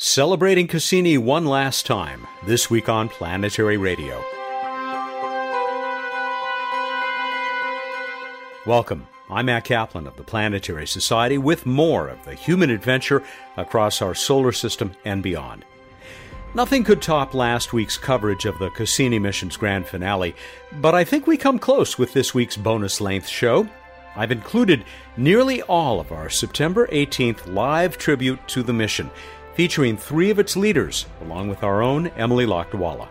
Celebrating Cassini one last time, this week on Planetary Radio. Welcome. I'm Matt Kaplan of the Planetary Society with more of the human adventure across our solar system and beyond. Nothing could top last week's coverage of the Cassini mission's grand finale, but I think we come close with this week's bonus-length show. I've included nearly all of our September 18th live tribute to the mission, featuring three of its leaders, along with our own Emily Lakdawalla.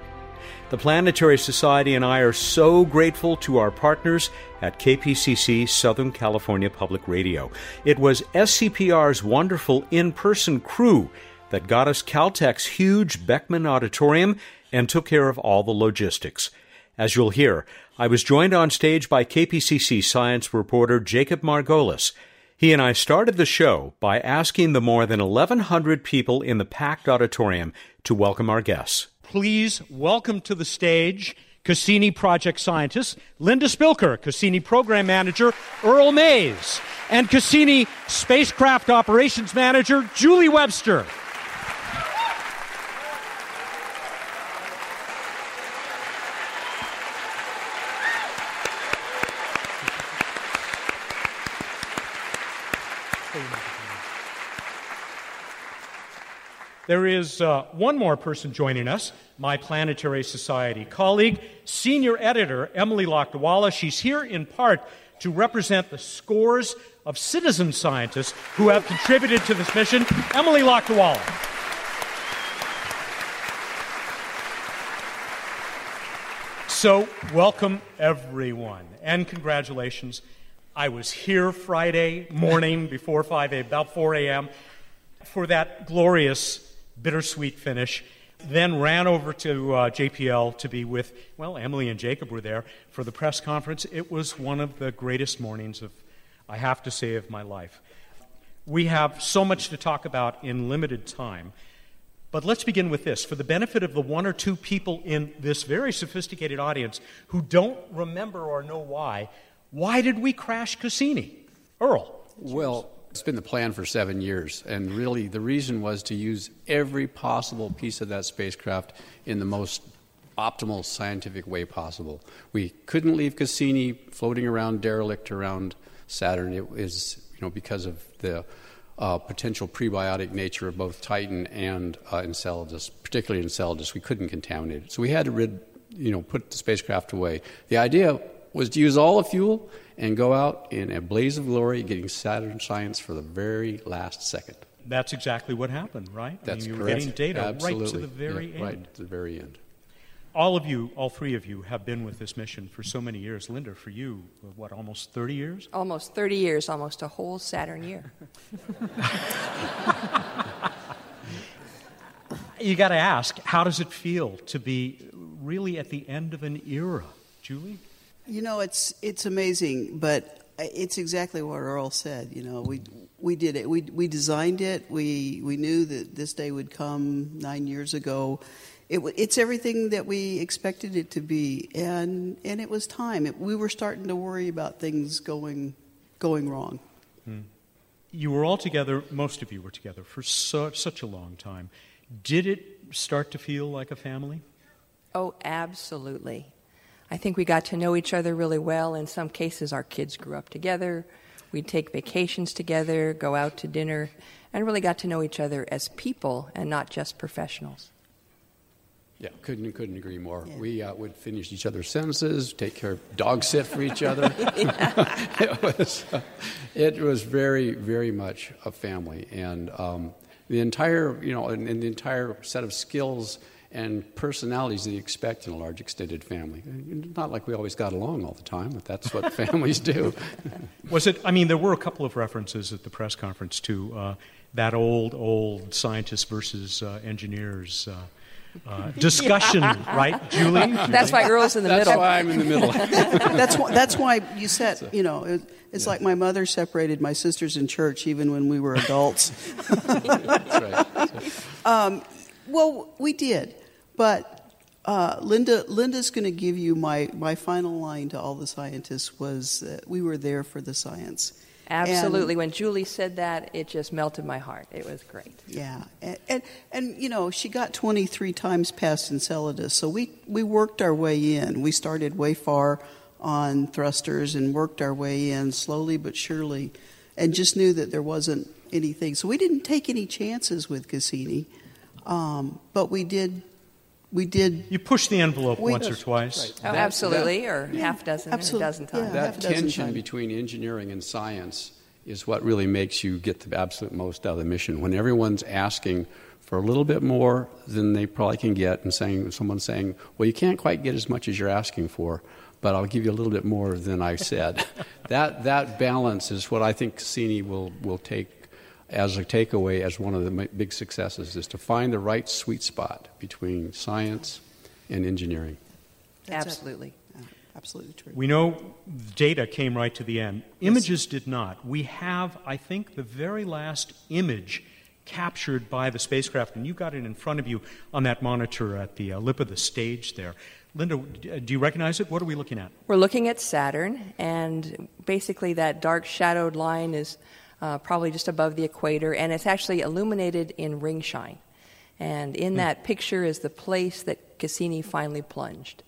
The Planetary Society and I are so grateful to our partners at KPCC, Southern California Public Radio. It was SCPR's wonderful in-person crew that got us Caltech's huge Beckman Auditorium and took care of all the logistics. As you'll hear, I was joined on stage by KPCC science reporter Jacob Margolis. He and I started the show by asking the more than 1,100 people in the packed auditorium to welcome our guests. Please welcome to the stage Cassini project scientists Linda Spilker, Cassini program manager Earl Maize, and Cassini spacecraft operations manager Julie Webster. There is one more person joining us, my Planetary Society colleague, senior editor Emily Lakdawalla. She's here in part to represent the scores of citizen scientists who have contributed to this mission. Emily Lakdawalla. So, welcome everyone, and congratulations. I was here Friday morning before 5 a.m., about 4 a.m., for that glorious bittersweet finish, then ran over to JPL to be with, well, Emily and Jacob were there for the press conference. It was one of the greatest mornings of, I have to say, of my life. We have so much to talk about in limited time, but let's begin with this. For the benefit of the one or two people in this very sophisticated audience who don't remember or know why did we crash Cassini? Earl. Well, it's been the plan for 7 years, and really the reason was to use every possible piece of that spacecraft in the most optimal scientific way possible. We couldn't leave Cassini floating around derelict around Saturn. It is, because of the potential prebiotic nature of both Titan and Enceladus, particularly Enceladus, we couldn't contaminate it. So we had to put the spacecraft away. The idea was to use all the fuel and go out in a blaze of glory, getting Saturn science for the very last second. That's exactly what happened, right? That's correct. You were getting data right to the very end. Right to the very end. All of you, all three of you, have been with this mission for so many years. Linda, for you, what, almost 30 years? Almost 30 years, almost a whole Saturn year. You got to ask, how does it feel to be really at the end of an era? Julie? It's amazing, but it's exactly what Earl said. We did it. We designed it. We knew that this day would come 9 years ago. It's everything that we expected it to be, and it was time. We were starting to worry about things going wrong. Hmm. You were all together. Most of you were together for such a long time. Did it start to feel like a family? Oh, absolutely. I think we got to know each other really well. In some cases, our kids grew up together. We'd take vacations together, go out to dinner, and really got to know each other as people and not just professionals. Yeah, couldn't agree more. Yeah. We would finish each other's sentences, take care of dog sit for each other. It was very, very much a family, and the entire and the entire set of skills and personalities that you expect in a large extended family. Not like we always got along all the time, but that's what families do. There were a couple of references at the press conference to that old scientists versus engineers discussion, right, Julie? That's why Earl's in the middle. That's why I'm in the middle. That's why you said, it's like my mother separated my sisters in church even when we were adults. That's right. Well, we did, but Linda's going to give you my final line to all the scientists was we were there for the science. Absolutely. And when Julie said that, it just melted my heart. It was great. Yeah. And you know, she got 23 times past Enceladus, so we worked our way in. We started way far on thrusters and worked our way in slowly but surely, and just knew that there wasn't anything. So we didn't take any chances with Cassini, but we did... You push the envelope once or twice. Right. Oh, absolutely, or half a dozen, a dozen times. Yeah, that tension between engineering and science is what really makes you get the absolute most out of the mission. When everyone's asking for a little bit more than they probably can get, and someone's saying, well, you can't quite get as much as you're asking for, but I'll give you a little bit more than I said. that balance is what I think Cassini will take as a takeaway, as one of the big successes, is to find the right sweet spot between science and engineering. Absolutely. Absolutely true. We know data came right to the end. Images did not. We have, I think, the very last image captured by the spacecraft, and you got it in front of you on that monitor at the lip of the stage there. Linda, do you recognize it? What are we looking at? We're looking at Saturn, and basically that dark shadowed line is... probably just above the equator, and it's actually illuminated in ring shine. And in that picture is the place that Cassini finally plunged.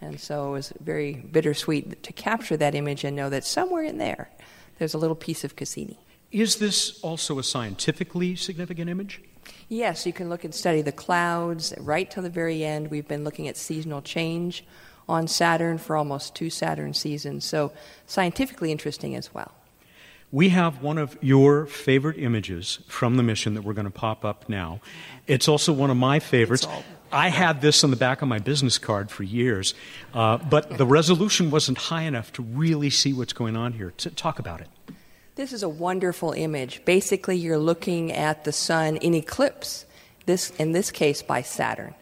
And so it was very bittersweet to capture that image and know that somewhere in there, there's a little piece of Cassini. Is this also a scientifically significant image? Yes, you can look and study the clouds right till the very end. We've been looking at seasonal change on Saturn for almost 2 Saturn seasons, so scientifically interesting as well. We have one of your favorite images from the mission that we're going to pop up now. It's also one of my favorites. I had this on the back of my business card for years, but the resolution wasn't high enough to really see what's going on here. Talk about it. This is a wonderful image. Basically, you're looking at the sun in eclipse, in this case by Saturn.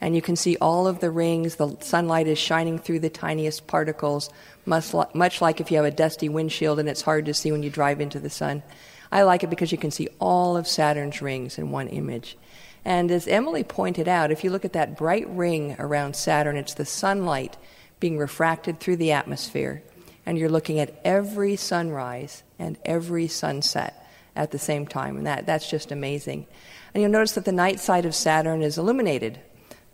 And you can see all of the rings. The sunlight is shining through the tiniest particles, much like if you have a dusty windshield and it's hard to see when you drive into the sun. I like it because you can see all of Saturn's rings in one image. And as Emily pointed out, if you look at that bright ring around Saturn, it's the sunlight being refracted through the atmosphere. And you're looking at every sunrise and every sunset at the same time. And that's just amazing. And you'll notice that the night side of Saturn is illuminated.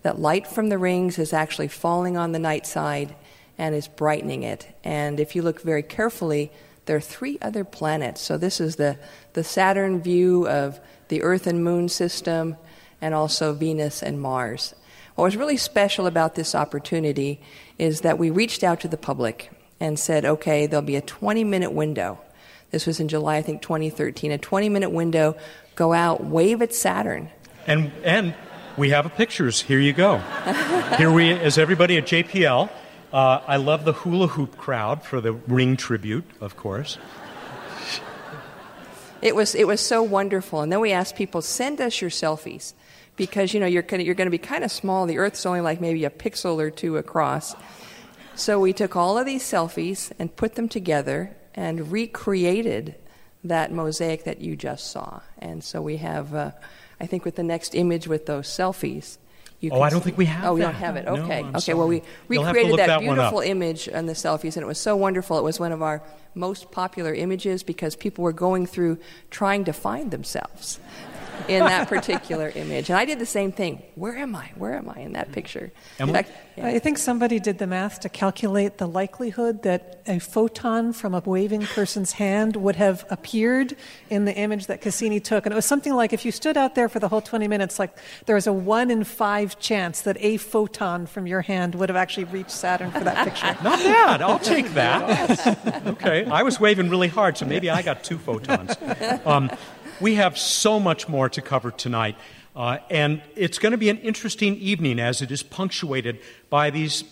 That light from the rings is actually falling on the night side and is brightening it. And if you look very carefully, there are 3 other planets. So this is the Saturn view of the Earth and Moon system, and also Venus and Mars. What was really special about this opportunity is that we reached out to the public and said, okay, there'll be a 20-minute window. This was in July, I think, 2013. A 20-minute window, go out, wave at Saturn. And we have pictures. Here you go. Here is everybody at JPL. I love the hula hoop crowd for the ring tribute, of course. It was so wonderful. And then we asked people, send us your selfies, because you're going to be kind of small. The Earth's only like maybe a pixel or 2 across. So we took all of these selfies and put them together and recreated that mosaic that you just saw. And so we have. I think with the next image with those selfies, you can. Oh, I don't think we have. Oh, we don't have it. Okay. No, okay. Well, we recreated that beautiful image on the selfies, and it was so wonderful. It was one of our most popular images because people were going through trying to find themselves in that particular image. And I did the same thing. Where am I? Where am I in that picture? In fact, I think somebody did the math to calculate the likelihood that a photon from a waving person's hand would have appeared in the image that Cassini took. And it was something like, if you stood out there for the whole 20 minutes, like there was a 1 in 5 chance that a photon from your hand would have actually reached Saturn for that picture. Not bad. I'll take that. Okay. I was waving really hard, so maybe I got 2 photons. We have so much more to cover tonight, and it's going to be an interesting evening as it is punctuated by these,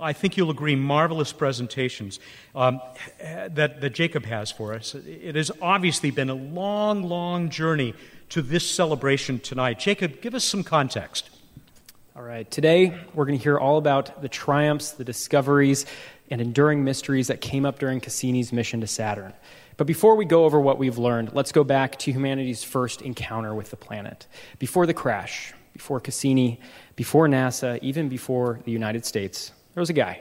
I think you'll agree, marvelous presentations that Jacob has for us. It has obviously been a long, long journey to this celebration tonight. Jacob, give us some context. All right. Today, we're going to hear all about the triumphs, the discoveries, and enduring mysteries that came up during Cassini's mission to Saturn. But before we go over what we've learned, let's go back to humanity's first encounter with the planet. Before the crash, before Cassini, before NASA, even before the United States, there was a guy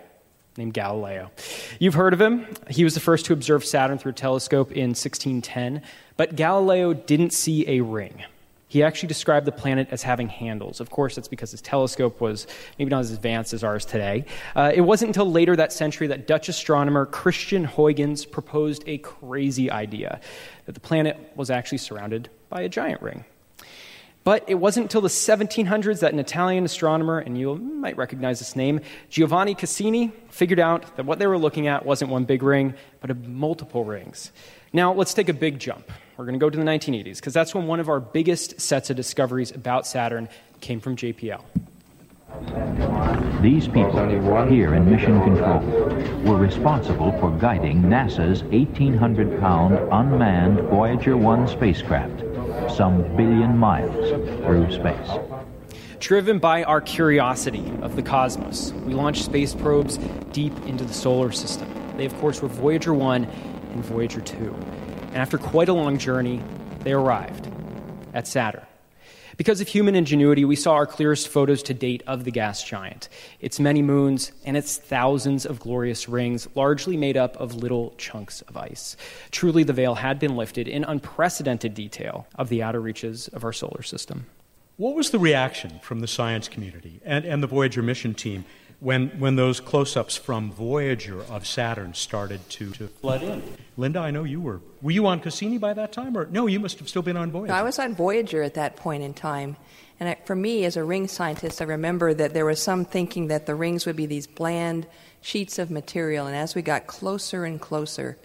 named Galileo. You've heard of him. He was the first to observe Saturn through a telescope in 1610, but Galileo didn't see a ring. He actually described the planet as having handles. Of course, that's because his telescope was maybe not as advanced as ours today. It wasn't until later that century that Dutch astronomer Christian Huygens proposed a crazy idea, that the planet was actually surrounded by a giant ring. But it wasn't until the 1700s that an Italian astronomer, and you might recognize this name, Giovanni Cassini, figured out that what they were looking at wasn't one big ring, but multiple rings. Now, let's take a big jump. We're going to go to the 1980s, because that's when one of our biggest sets of discoveries about Saturn came from JPL. These people here in Mission Control were responsible for guiding NASA's 1,800-pound unmanned Voyager 1 spacecraft some billion miles through space. Driven by our curiosity of the cosmos, we launched space probes deep into the solar system. They, of course, were Voyager 1 and Voyager 2. And after quite a long journey, they arrived at Saturn. Because of human ingenuity, we saw our clearest photos to date of the gas giant, its many moons, and its thousands of glorious rings, largely made up of little chunks of ice. Truly, the veil had been lifted in unprecedented detail of the outer reaches of our solar system. What was the reaction from the science community and the Voyager mission team when those close-ups from Voyager of Saturn started to flood in? Linda, I know you were you on Cassini by that time? Or no, you must have still been on Voyager. No, I was on Voyager at that point in time. And for me, as a ring scientist, I remember that there was some thinking that the rings would be these bland sheets of material. And as we got closer and closer,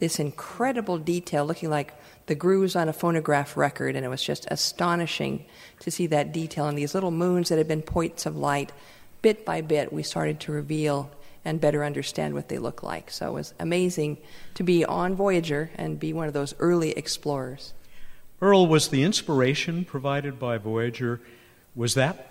this incredible detail looking like the grooves on a phonograph record, and it was just astonishing to see that detail. And these little moons that had been points of light, bit by bit, we started to reveal and better understand what they look like. So it was amazing to be on Voyager and be one of those early explorers. Earl, was the inspiration provided by Voyager, was that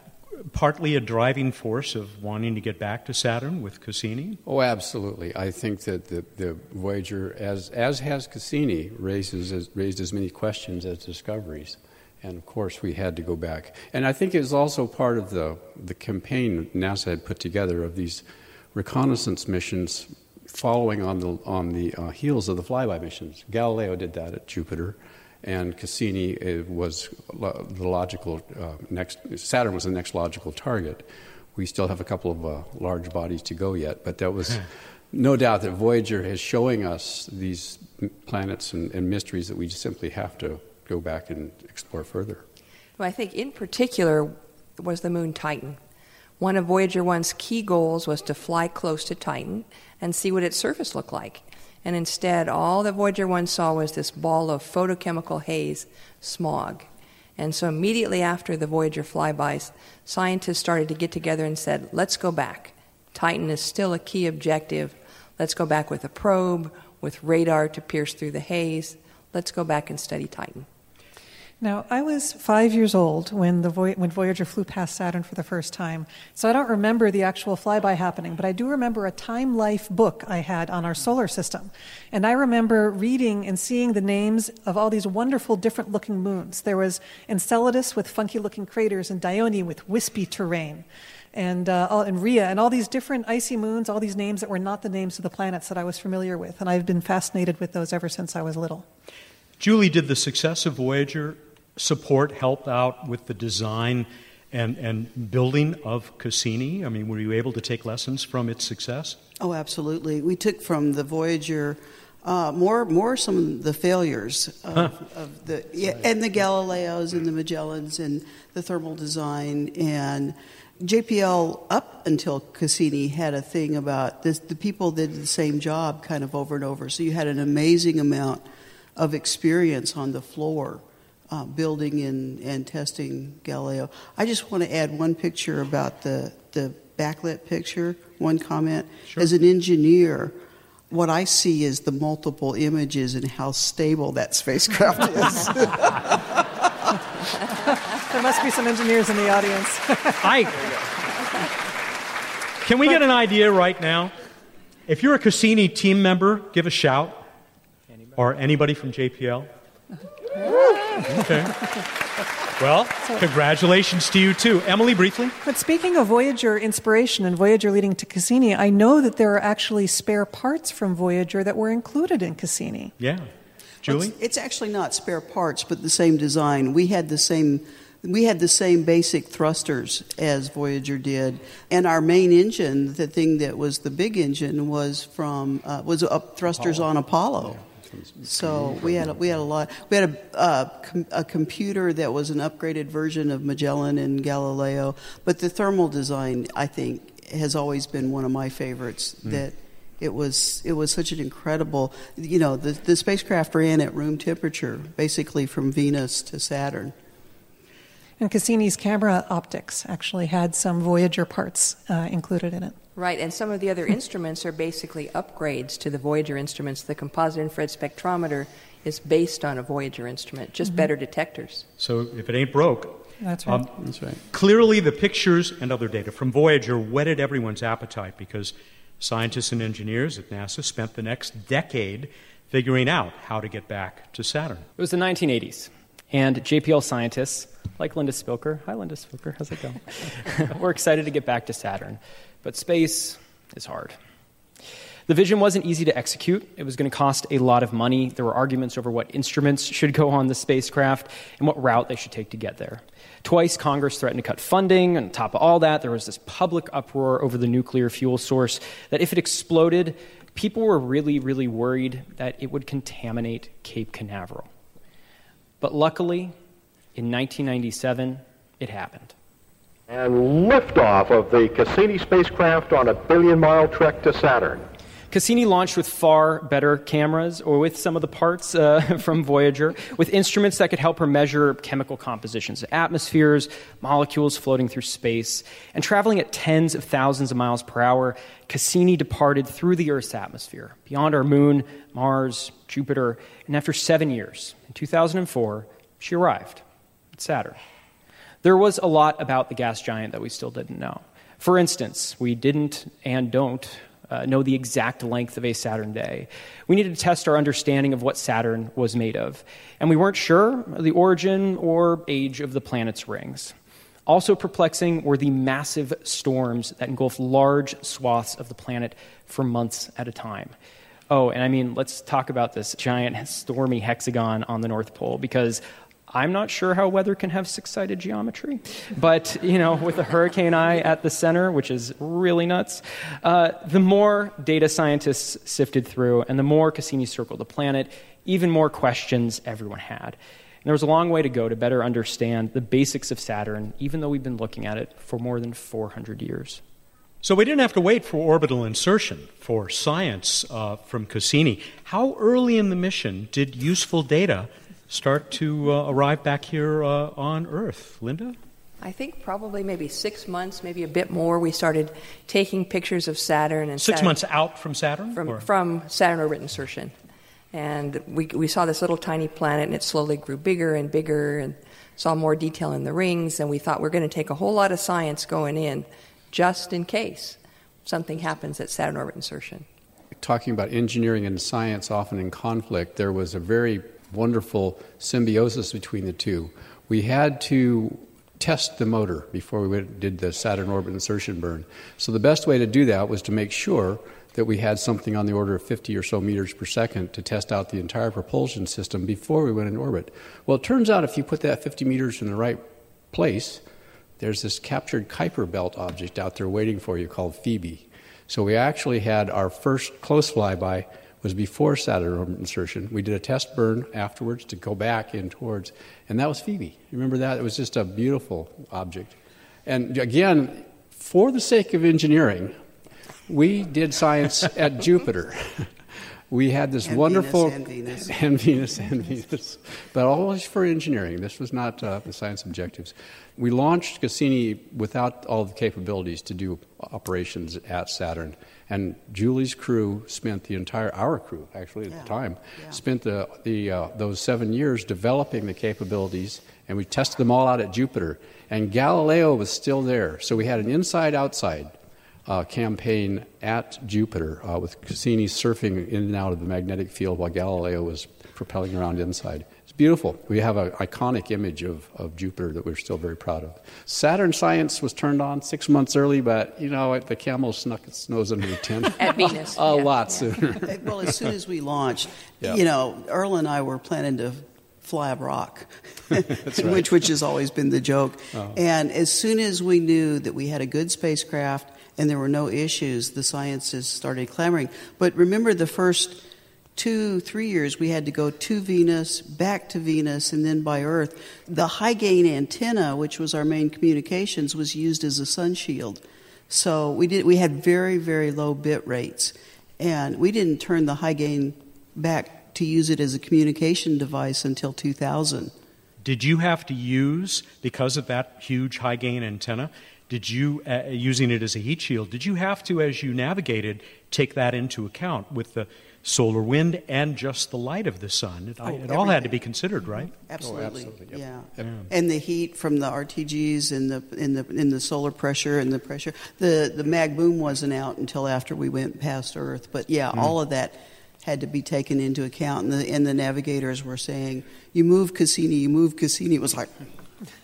partly a driving force of wanting to get back to Saturn with Cassini? Oh, absolutely. I think that the Voyager, as has Cassini, raised as many questions as discoveries. And, of course, we had to go back. And I think it was also part of the campaign NASA had put together of these reconnaissance missions following on the heels of the flyby missions. Galileo did that at Jupiter, and Cassini was the logical next. Saturn was the next logical target. We still have a couple of large bodies to go yet, but that was no doubt that Voyager is showing us these planets and mysteries that we simply have to go back and explore further. Well, I think in particular was the moon Titan. One of Voyager 1's key goals was to fly close to Titan and see what its surface looked like. And instead, all that Voyager 1 saw was this ball of photochemical haze, smog. And so immediately after the Voyager flybys, scientists started to get together and said, let's go back. Titan is still a key objective. Let's go back with a probe, with radar to pierce through the haze. Let's go back and study Titan. Now, I was 5 years old when when Voyager flew past Saturn for the first time, so I don't remember the actual flyby happening, but I do remember a Time Life book I had on our solar system. And I remember reading and seeing the names of all these wonderful different-looking moons. There was Enceladus with funky-looking craters and Dione with wispy terrain. And Rhea, and all these different icy moons, all these names that were not the names of the planets that I was familiar with, and I've been fascinated with those ever since I was little. Julie, did the success of Voyager help out with the design and building of Cassini? I mean, were you able to take lessons from its success? Oh, absolutely. We took from the Voyager more some of the failures of the and the Galileos and the Magellans and the thermal design. And JPL, up until Cassini, had a thing about this, the people did the same job kind of over and over. So you had an amazing amount of experience on the floor building and testing Galileo. I just want to add one picture about the backlit picture, one comment. Sure. As an engineer, what I see is the multiple images and how stable that spacecraft is. There must be some engineers in the audience. Can we get an idea right now? If you're a Cassini team member, give a shout. Anybody? Or anybody from JPL? Okay. Well, congratulations to you, too. Emily, briefly. But speaking of Voyager inspiration and Voyager leading to Cassini, I know that there are actually spare parts from Voyager that were included in Cassini. Yeah. Julie? It's actually not spare parts, but the same design. We had the same basic thrusters as Voyager did, and our main engine, the thing that was the big engine, was from thrusters on Apollo. Yeah. So we had a computer that was an upgraded version of Magellan and Galileo, but the thermal design, I think, has always been one of my favorites. That it was such an incredible, the spacecraft ran at room temperature, basically from Venus to Saturn. And Cassini's camera optics actually had some Voyager parts included in it. Right, and some of the other instruments are basically upgrades to the Voyager instruments. The composite infrared spectrometer is based on a Voyager instrument, just better detectors. So if it ain't broke. That's right. Clearly the pictures and other data from Voyager whetted everyone's appetite because scientists and engineers at NASA spent the next decade figuring out how to get back to Saturn. It was the 1980s, and JPL scientists like Linda Spilker. Hi, Linda Spilker. How's it going? We're excited to get back to Saturn. But space is hard. The vision wasn't easy to execute. It was going to cost a lot of money. There were arguments over what instruments should go on the spacecraft and what route they should take to get there. Twice, Congress threatened to cut funding. And on top of all that, there was this public uproar over the nuclear fuel source that if it exploded, people were really, really worried that it would contaminate Cape Canaveral. But luckily, in 1997, it happened. And liftoff of the Cassini spacecraft on a billion-mile trek to Saturn. Cassini launched with far better cameras, or with some of the parts from Voyager, with instruments that could help her measure chemical compositions, atmospheres, molecules floating through space. And traveling at tens of thousands of miles per hour, Cassini departed through the Earth's atmosphere, beyond our moon, Mars, Jupiter. And after 7 years, in 2004, she arrived at Saturn. There was a lot about the gas giant that we still didn't know. For instance, we didn't and don't know the exact length of a Saturn day. We needed to test our understanding of what Saturn was made of. And we weren't sure of the origin or age of the planet's rings. Also perplexing were the massive storms that engulfed large swaths of the planet for months at a time. Oh, and I mean, let's talk about this giant stormy hexagon on the North Pole, because I'm not sure how weather can have six-sided geometry, but, with a hurricane eye at the center, which is really nuts, the more data scientists sifted through and the more Cassini circled the planet, even more questions everyone had. And there was a long way to go to better understand the basics of Saturn, even though we've been looking at it for more than 400 years. So we didn't have to wait for orbital insertion for science from Cassini. How early in the mission did useful data start to arrive back here on Earth? Linda? I think probably maybe 6 months, maybe a bit more, we started taking pictures of Saturn. And 6 months out from Saturn? From Saturn orbit insertion. And we saw this little tiny planet, and it slowly grew bigger and bigger and saw more detail in the rings, and we thought we're going to take a whole lot of science going in just in case something happens at Saturn orbit insertion. Talking about engineering and science often in conflict, there was a very wonderful symbiosis between the two. We had to test the motor before we did the Saturn orbit insertion burn. So the best way to do that was to make sure that we had something on the order of 50 or so meters per second to test out the entire propulsion system before we went in orbit. Well, it turns out if you put that 50 meters in the right place, there's this captured Kuiper belt object out there waiting for you called Phoebe. So we actually had our first close flyby was before Saturn orbit insertion. We did a test burn afterwards to go back in towards, and that was Phoebe. Remember that? It was just a beautiful object. And again, for the sake of engineering, we did science at Jupiter. We had this wonderful... Venus. But always for engineering. This was not the science objectives. We launched Cassini without all the capabilities to do operations at Saturn. And Julie's crew spent our crew spent those 7 years developing the capabilities, and we tested them all out at Jupiter. And Galileo was still there. So we had an inside-outside campaign at Jupiter with Cassini surfing in and out of the magnetic field while Galileo was propelling around inside. It's beautiful. We have an iconic image of Jupiter that we're still very proud of. Saturn science was turned on 6 months early, but, you know, the camel snuck its nose under the tent. At Venus. A lot sooner. Well, as soon as we launched, you know, Earl and I were planning to fly a rock, which has always been the joke. Oh. And as soon as we knew that we had a good spacecraft and there were no issues, the sciences started clamoring. But remember the first 2-3 years, we had to go to Venus, back to Venus, and then by Earth. The high-gain antenna, which was our main communications, was used as a sun shield. So we had very, very low bit rates. And we didn't turn the high-gain back to use it as a communication device until 2000. Did you have to use, because of that huge high-gain antenna, did you, using it as a heat shield, did you have to, as you navigated, take that into account with the solar wind and just the light of the sun? It all had to be considered, right? Absolutely. Oh, absolutely. Yep. Yeah. Yep. And the heat from the RTGs and the solar pressure and the pressure. The mag boom wasn't out until after we went past Earth, but yeah, all of that had to be taken into account. And the navigators were saying, "You move Cassini, you move Cassini." It was like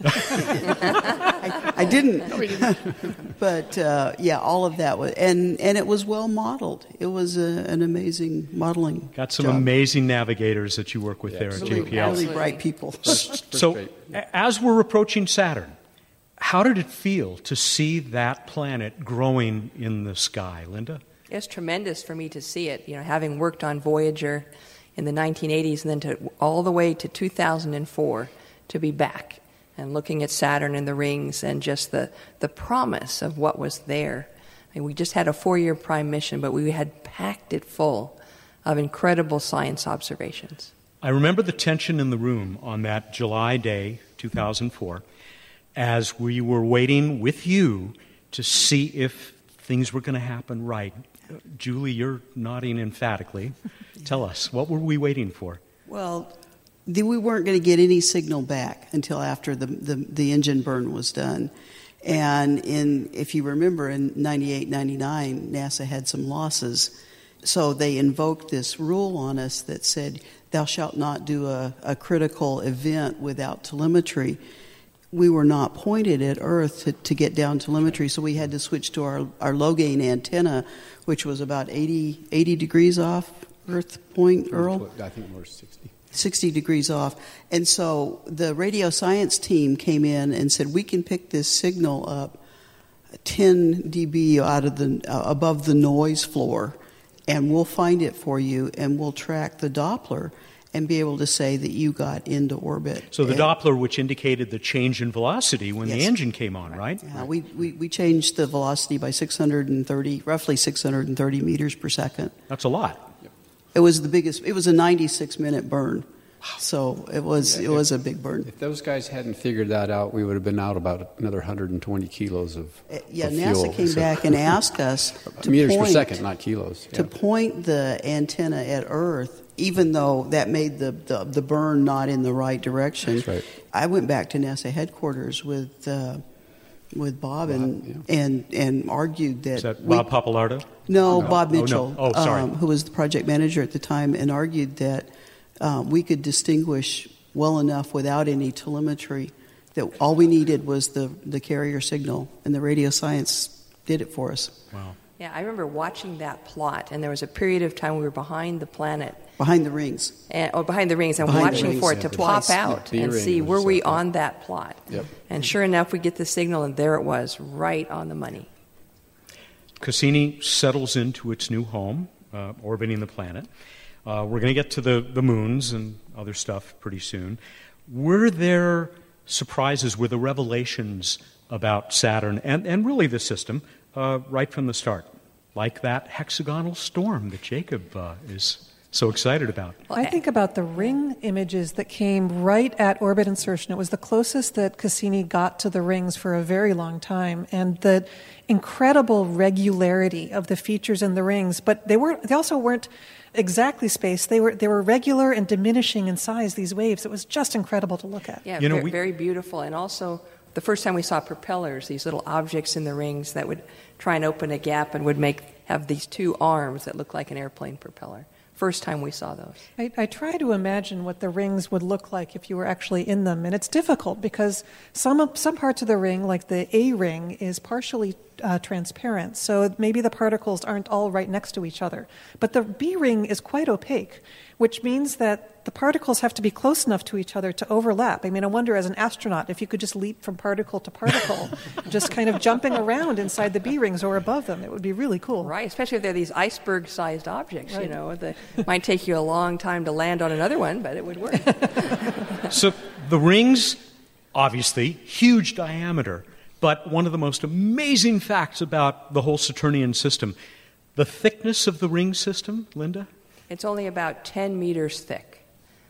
I didn't, but yeah, all of that was, and it was well modeled. It was an amazing modeling. Got some amazing navigators that you work with there at JPL. Really bright people. So, as we're approaching Saturn, how did it feel to see that planet growing in the sky, Linda? It's tremendous for me to see it. You know, having worked on Voyager in the 1980s, and then all the way to 2004 to be back. And looking at Saturn and the rings and just the promise of what was there. I mean, we just had a 4-year prime mission, but we had packed it full of incredible science observations. I remember the tension in the room on that July day, 2004, as we were waiting with you to see if things were going to happen right. Julie, you're nodding emphatically. Tell us, what were we waiting for? Well, we weren't going to get any signal back until after the engine burn was done. And if you remember, in 98, 99, NASA had some losses. So they invoked this rule on us that said, thou shalt not do a critical event without telemetry. We were not pointed at Earth to get down telemetry, so we had to switch to our low-gain antenna, which was about 80 degrees off Earth point, Earl? I think more 60. 60 degrees off. And so the radio science team came in and said, we can pick this signal up 10 dB out of above the noise floor, and we'll find it for you, and we'll track the Doppler and be able to say that you got into orbit. So the Doppler, which indicated the change in velocity when the engine came on, right? Yeah, we changed the velocity by roughly 630 meters per second. That's a lot. It was the biggest. It was a 96-minute burn, so it was a big burn. If those guys hadn't figured that out, we would have been out about another 120 kilos of fuel. NASA came back and asked us to meters per second, not kilos. Yeah. To point the antenna at Earth, even though that made the burn not in the right direction. That's right. I went back to NASA headquarters with Bob and argued that... Is that Bob Papalardo? No, Bob Mitchell, who was the project manager at the time, and argued that we could distinguish well enough without any telemetry, that all we needed was the carrier signal, and the radio science did it for us. Wow. Yeah, I remember watching that plot, and there was a period of time we were behind the planet. Behind the rings. Behind the rings. I'm watching for it to pop out and see, were we on that plot? Yep. And sure enough, we get the signal, and there it was, right on the money. Cassini settles into its new home, orbiting the planet. We're going to get to the moons and other stuff pretty soon. Were there surprises, were there revelations about Saturn and really the system right from the start, like that hexagonal storm that Jacob is... so excited about. Well, I think about the ring images that came right at orbit insertion. It was the closest that Cassini got to the rings for a very long time, and the incredible regularity of the features in the rings. But they also weren't exactly spaced. They were regular and diminishing in size, these waves. It was just incredible to look at. Yeah, you know, very beautiful. And also the first time we saw propellers, these little objects in the rings that would try and open a gap and would have these two arms that looked like an airplane propeller. first time we saw those. I try to imagine what the rings would look like if you were actually in them, and it's difficult because some parts of the ring, like the A ring, is partially transparent, so maybe the particles aren't all right next to each other. But the B ring is quite opaque, which means that the particles have to be close enough to each other to overlap. I mean, I wonder, as an astronaut, if you could just leap from particle to particle, just kind of jumping around inside the B rings or above them. It would be really cool. Right, especially if they're these iceberg-sized objects, right. You know. It might take you a long time to land on another one, but it would work. So the rings, obviously, huge diameter. But one of the most amazing facts about the whole Saturnian system, the thickness of the ring system, Linda? It's only about 10 meters thick.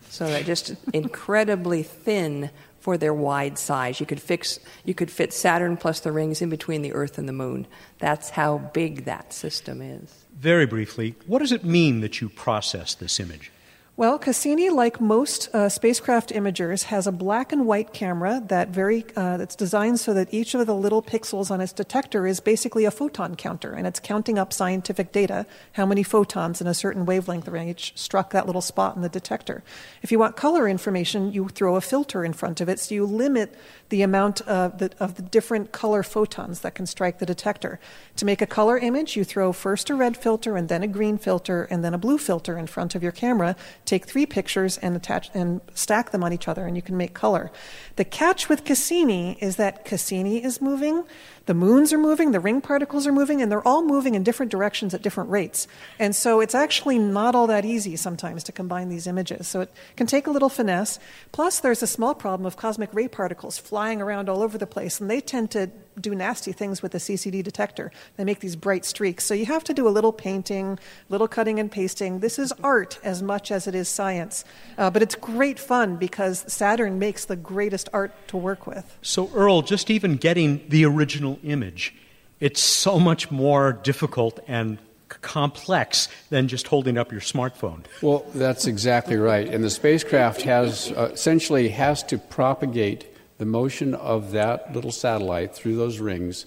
So they're just incredibly thin for their wide size. You could fit Saturn plus the rings in between the Earth and the Moon. That's how big that system is. Very briefly, what does it mean that you process this image? Well, Cassini, like most spacecraft imagers, has a black and white camera that's designed so that each of the little pixels on its detector is basically a photon counter, and it's counting up scientific data, how many photons in a certain wavelength range struck that little spot in the detector. If you want color information, you throw a filter in front of it, so you limit the amount of the different color photons that can strike the detector. To make a color image, you throw first a red filter, and then a green filter, and then a blue filter in front of your camera. Take three pictures and stack them on each other, and you can make color. The catch with Cassini is that Cassini is moving, the moons are moving, the ring particles are moving, and they're all moving in different directions at different rates. And so it's actually not all that easy sometimes to combine these images. So it can take a little finesse. Plus, there's a small problem of cosmic ray particles flying around all over the place, and they tend to do nasty things with the CCD detector. They make these bright streaks. So you have to do a little painting, little cutting and pasting. This is art as much as it is science. But it's great fun because Saturn makes the greatest art to work with. So, Earl, just even getting the original image, it's so much more difficult and complex than just holding up your smartphone. Well, that's exactly right. And the spacecraft essentially has to propagate the motion of that little satellite through those rings,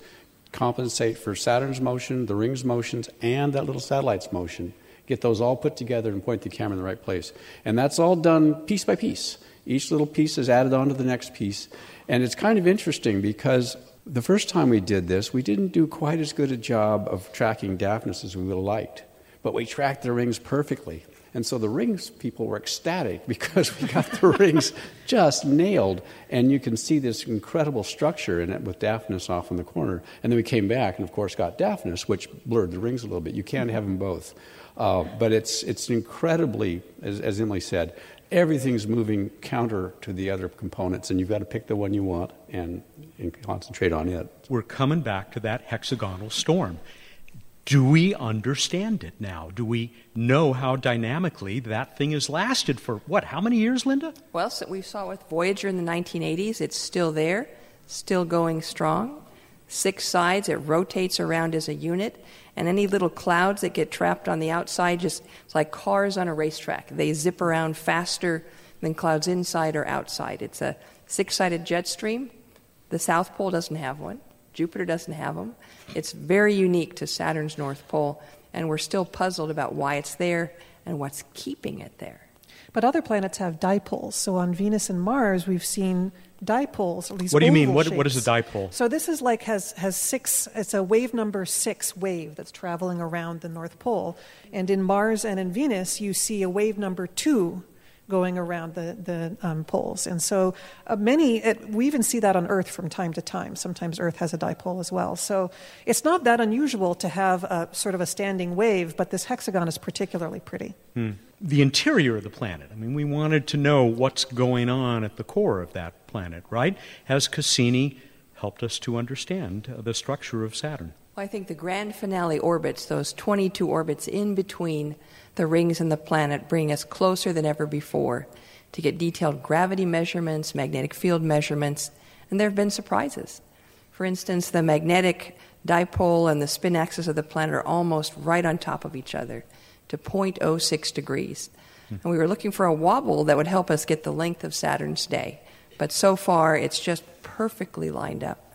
compensate for Saturn's motion, the ring's motions, and that little satellite's motion, get those all put together and point the camera in the right place. And that's all done piece by piece. Each little piece is added on to the next piece. And it's kind of interesting because the first time we did this, we didn't do quite as good a job of tracking dampness as we would have liked. But we tracked the rings perfectly. And so the rings people were ecstatic because we got the rings just nailed. And you can see this incredible structure in it with Daphnis off in the corner. And then we came back and, of course, got Daphnis, which blurred the rings a little bit. You can't have them both. But it's incredibly, as Emily said, everything's moving counter to the other components. And you've got to pick the one you want and concentrate on it. We're coming back to that hexagonal storm. Do we understand it now? Do we know how dynamically that thing has lasted for, what, how many years, Linda? Well, so we saw with Voyager in the 1980s, it's still there, still going strong. 6 sides, it rotates around as a unit, and any little clouds that get trapped on the outside, just it's like cars on a racetrack. They zip around faster than clouds inside or outside. It's a 6-sided jet stream. The South Pole doesn't have one. Jupiter doesn't have them. It's very unique to Saturn's North Pole, and we're still puzzled about why it's there and what's keeping it there. But other planets have dipoles. So on Venus and Mars, we've seen dipoles, at least. What do you mean? What is a dipole? So this is like has 6, it's a wave number 6 wave that's traveling around the North Pole. And in Mars and in Venus, you see a wave number 2 going around the poles. And so we even see that on Earth from time to time. Sometimes Earth has a dipole as well. So it's not that unusual to have a sort of a standing wave, but this hexagon is particularly pretty. The interior of the planet. I mean, we wanted to know what's going on at the core of that planet, right? Has Cassini helped us to understand the structure of Saturn? Well, I think the grand finale orbits, those 22 orbits in between the rings and the planet, bring us closer than ever before to get detailed gravity measurements, magnetic field measurements, and there have been surprises. For instance, the magnetic dipole and the spin axis of the planet are almost right on top of each other to 0.06 degrees. And we were looking for a wobble that would help us get the length of Saturn's day. But so far, it's just perfectly lined up.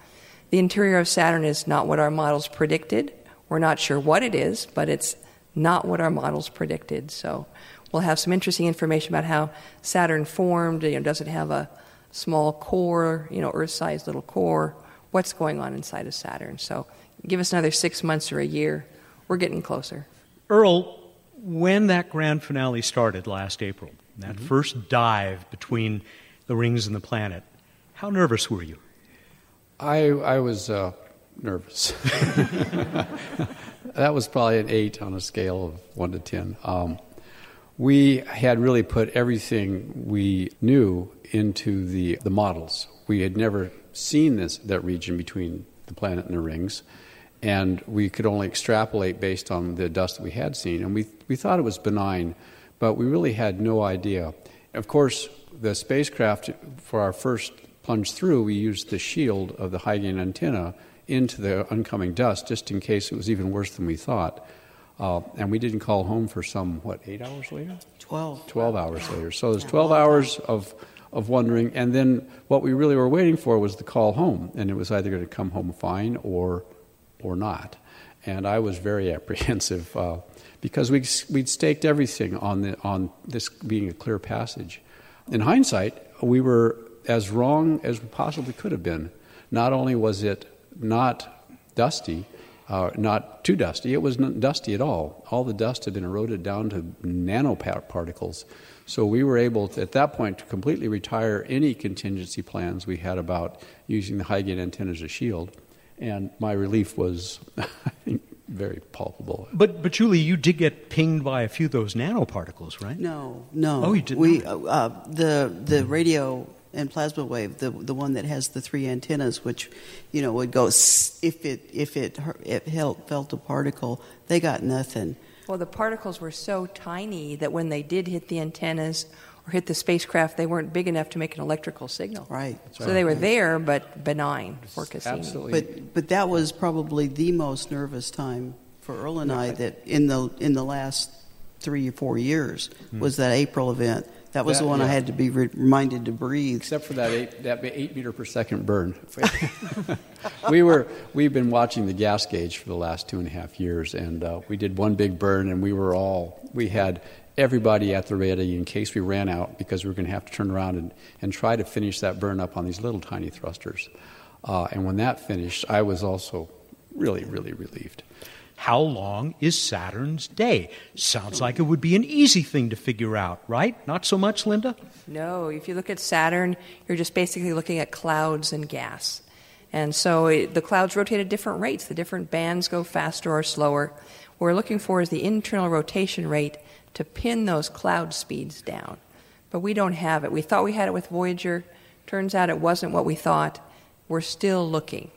The interior of Saturn is not what our models predicted. We're not sure what it is, but it's not what our models predicted. So we'll have some interesting information about how Saturn formed. Does it have a small core, Earth-sized little core? What's going on inside of Saturn? So give us another 6 months or a year. We're getting closer. Earl, when that grand finale started last April, that first dive between the rings and the planet, how nervous were you? I was nervous. That was probably an 8 on a scale of 1 to 10. We had really put everything we knew into the models. We had never seen that region between the planet and the rings, and we could only extrapolate based on the dust that we had seen. And we thought it was benign, but we really had no idea. Of course, the spacecraft, for our first plunge through, we used the shield of the high-gain antenna into the oncoming dust, just in case it was even worse than we thought. And we didn't call home for some, 8 hours later? 12. 12 hours later. So there's 12 hours of wondering. And then what we really were waiting for was the call home. And it was either going to come home fine or not. And I was very apprehensive because we'd staked everything on this being a clear passage. In hindsight, we were as wrong as we possibly could have been. Not only was it not dusty, not too dusty. It wasn't dusty at all. All the dust had been eroded down to nanoparticles. So we were able, to, at that point, to completely retire any contingency plans we had about using the high-gain antenna as a shield. And my relief was, I think, very palpable. But Julie, you did get pinged by a few of those nanoparticles, right? No. Oh, you did. The radio and plasma wave, the one that has the 3 antennas, which would go if it felt a particle, they got nothing. Well, the particles were so tiny that when they did hit the antennas or hit the spacecraft, they weren't big enough to make an electrical signal. Right. So they were there, but benign for Cassini. Absolutely. But that was probably the most nervous time for Earl and I that in the last 3 or 4 years was that April event. That was the one I had to be reminded to breathe. Except for that 8 meter per second burn. We've been watching the gas gauge for the last 2.5 years, and we did one big burn, and we had everybody at the ready in case we ran out, because we were going to have to turn around and try to finish that burn up on these little tiny thrusters. And when that finished, I was also really, really relieved. How long is Saturn's day? Sounds like it would be an easy thing to figure out, right? Not so much, Linda? No. If you look at Saturn, you're just basically looking at clouds and gas. And so the clouds rotate at different rates. The different bands go faster or slower. What we're looking for is the internal rotation rate to pin those cloud speeds down. But we don't have it. We thought we had it with Voyager. Turns out it wasn't what we thought. We're still looking.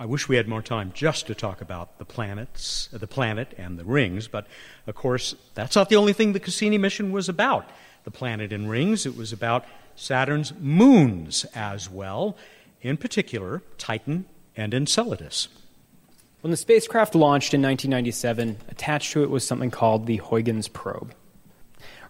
I wish we had more time just to talk about the planet and the rings, but, of course, that's not the only thing the Cassini mission was about, the planet and rings. It was about Saturn's moons as well, in particular Titan and Enceladus. When the spacecraft launched in 1997, attached to it was something called the Huygens probe.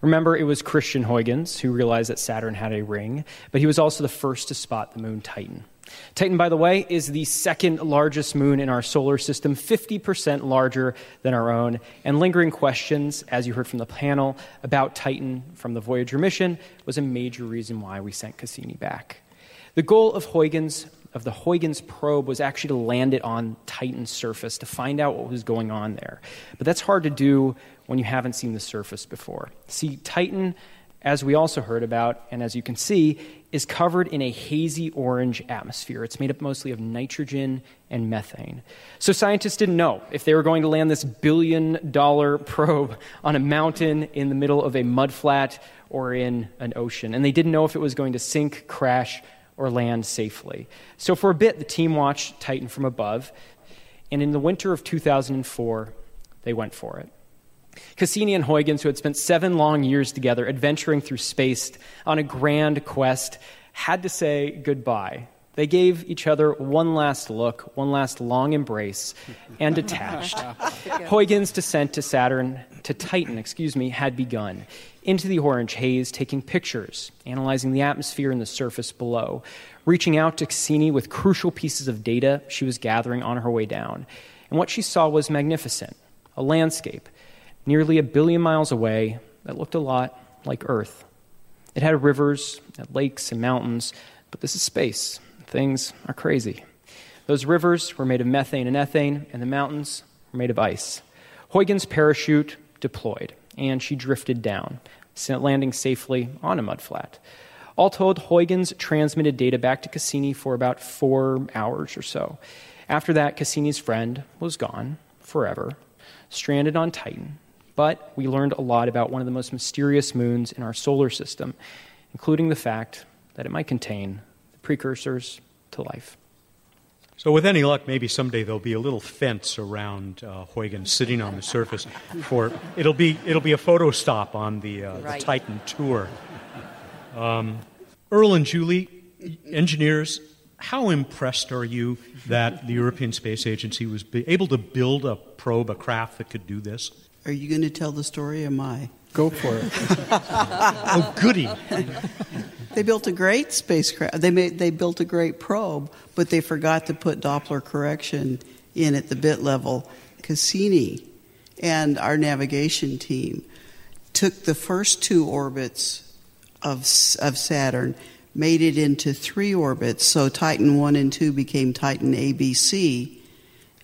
Remember, it was Christian Huygens who realized that Saturn had a ring, but he was also the first to spot the moon Titan. Titan, by the way, is the second largest moon in our solar system, 50% larger than our own. And lingering questions, as you heard from the panel, about Titan from the Voyager mission was a major reason why we sent Cassini back. The goal of the Huygens probe was actually to land it on Titan's surface to find out what was going on there. But that's hard to do when you haven't seen the surface before. See, Titan, as we also heard about, and as you can see, is covered in a hazy orange atmosphere. It's made up mostly of nitrogen and methane. So scientists didn't know if they were going to land this billion-dollar probe on a mountain in the middle of a mudflat or in an ocean. And they didn't know if it was going to sink, crash, or land safely. So for a bit, the team watched Titan from above. And in the winter of 2004, they went for it. Cassini and Huygens, who had spent 7 long years together adventuring through space on a grand quest, had to say goodbye. They gave each other one last look, one last long embrace, and detached. Huygens' descent to Saturn, to Titan, had begun. Into the orange haze, taking pictures, analyzing the atmosphere and the surface below, reaching out to Cassini with crucial pieces of data she was gathering on her way down. And what she saw was magnificent, a landscape nearly a billion miles away, that looked a lot like Earth. It had rivers, had lakes, and mountains, but this is space. Things are crazy. Those rivers were made of methane and ethane, and the mountains were made of ice. Huygens' parachute deployed, and she drifted down, landing safely on a mudflat. All told, Huygens transmitted data back to Cassini for about 4 hours or so. After that, Cassini's friend was gone forever, stranded on Titan. But we learned a lot about one of the most mysterious moons in our solar system, including the fact that it might contain the precursors to life. So with any luck, maybe someday there'll be a little fence around Huygens sitting on the surface. For it'll be a photo stop on the Titan tour. Earl and Julie, engineers, how impressed are you that the European Space Agency was able to build a probe, a craft that could do this? Are you going to tell the story, or am I? Go for it. Oh, goody. They built a great spacecraft. They built a great probe, but they forgot to put Doppler correction in at the bit level. Cassini and our navigation team took the first 2 orbits of Saturn, made it into 3 orbits, so Titan 1 and 2 became Titan ABC.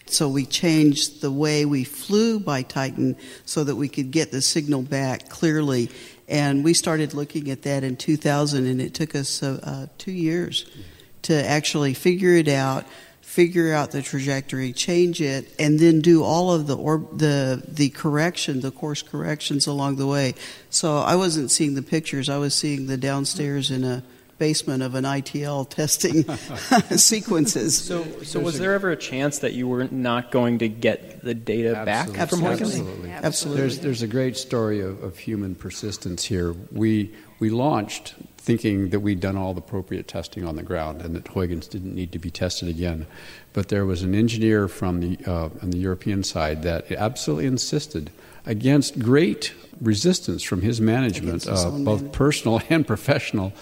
So we changed the way we flew by Titan so that we could get the signal back clearly. And we started looking at that in 2000, and it took us 2 years to actually figure it out, figure out the trajectory, change it, and then do all of the course corrections along the way. So I wasn't seeing the pictures. I was seeing the downstairs in a basement of an ITL testing sequences. So was there ever a chance that you were not going to get the data back from Huygens? Absolutely. There's a great story of human persistence here. We launched thinking that we'd done all the appropriate testing on the ground and that Huygens didn't need to be tested again. But there was an engineer from on the European side that absolutely insisted, against great resistance from his management, both personal and professional,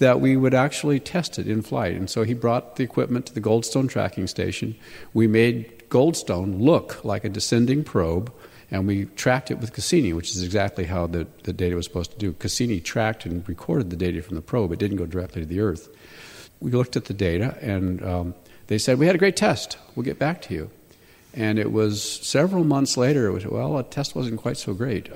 that we would actually test it in flight. And so he brought the equipment to the Goldstone tracking station. We made Goldstone look like a descending probe, and we tracked it with Cassini, which is exactly how the data was supposed to do. Cassini tracked and recorded the data from the probe. It didn't go directly to the Earth. We looked at the data, and they said, "We had a great test. We'll get back to you." And it was several months later, it was, well, a test wasn't quite so great.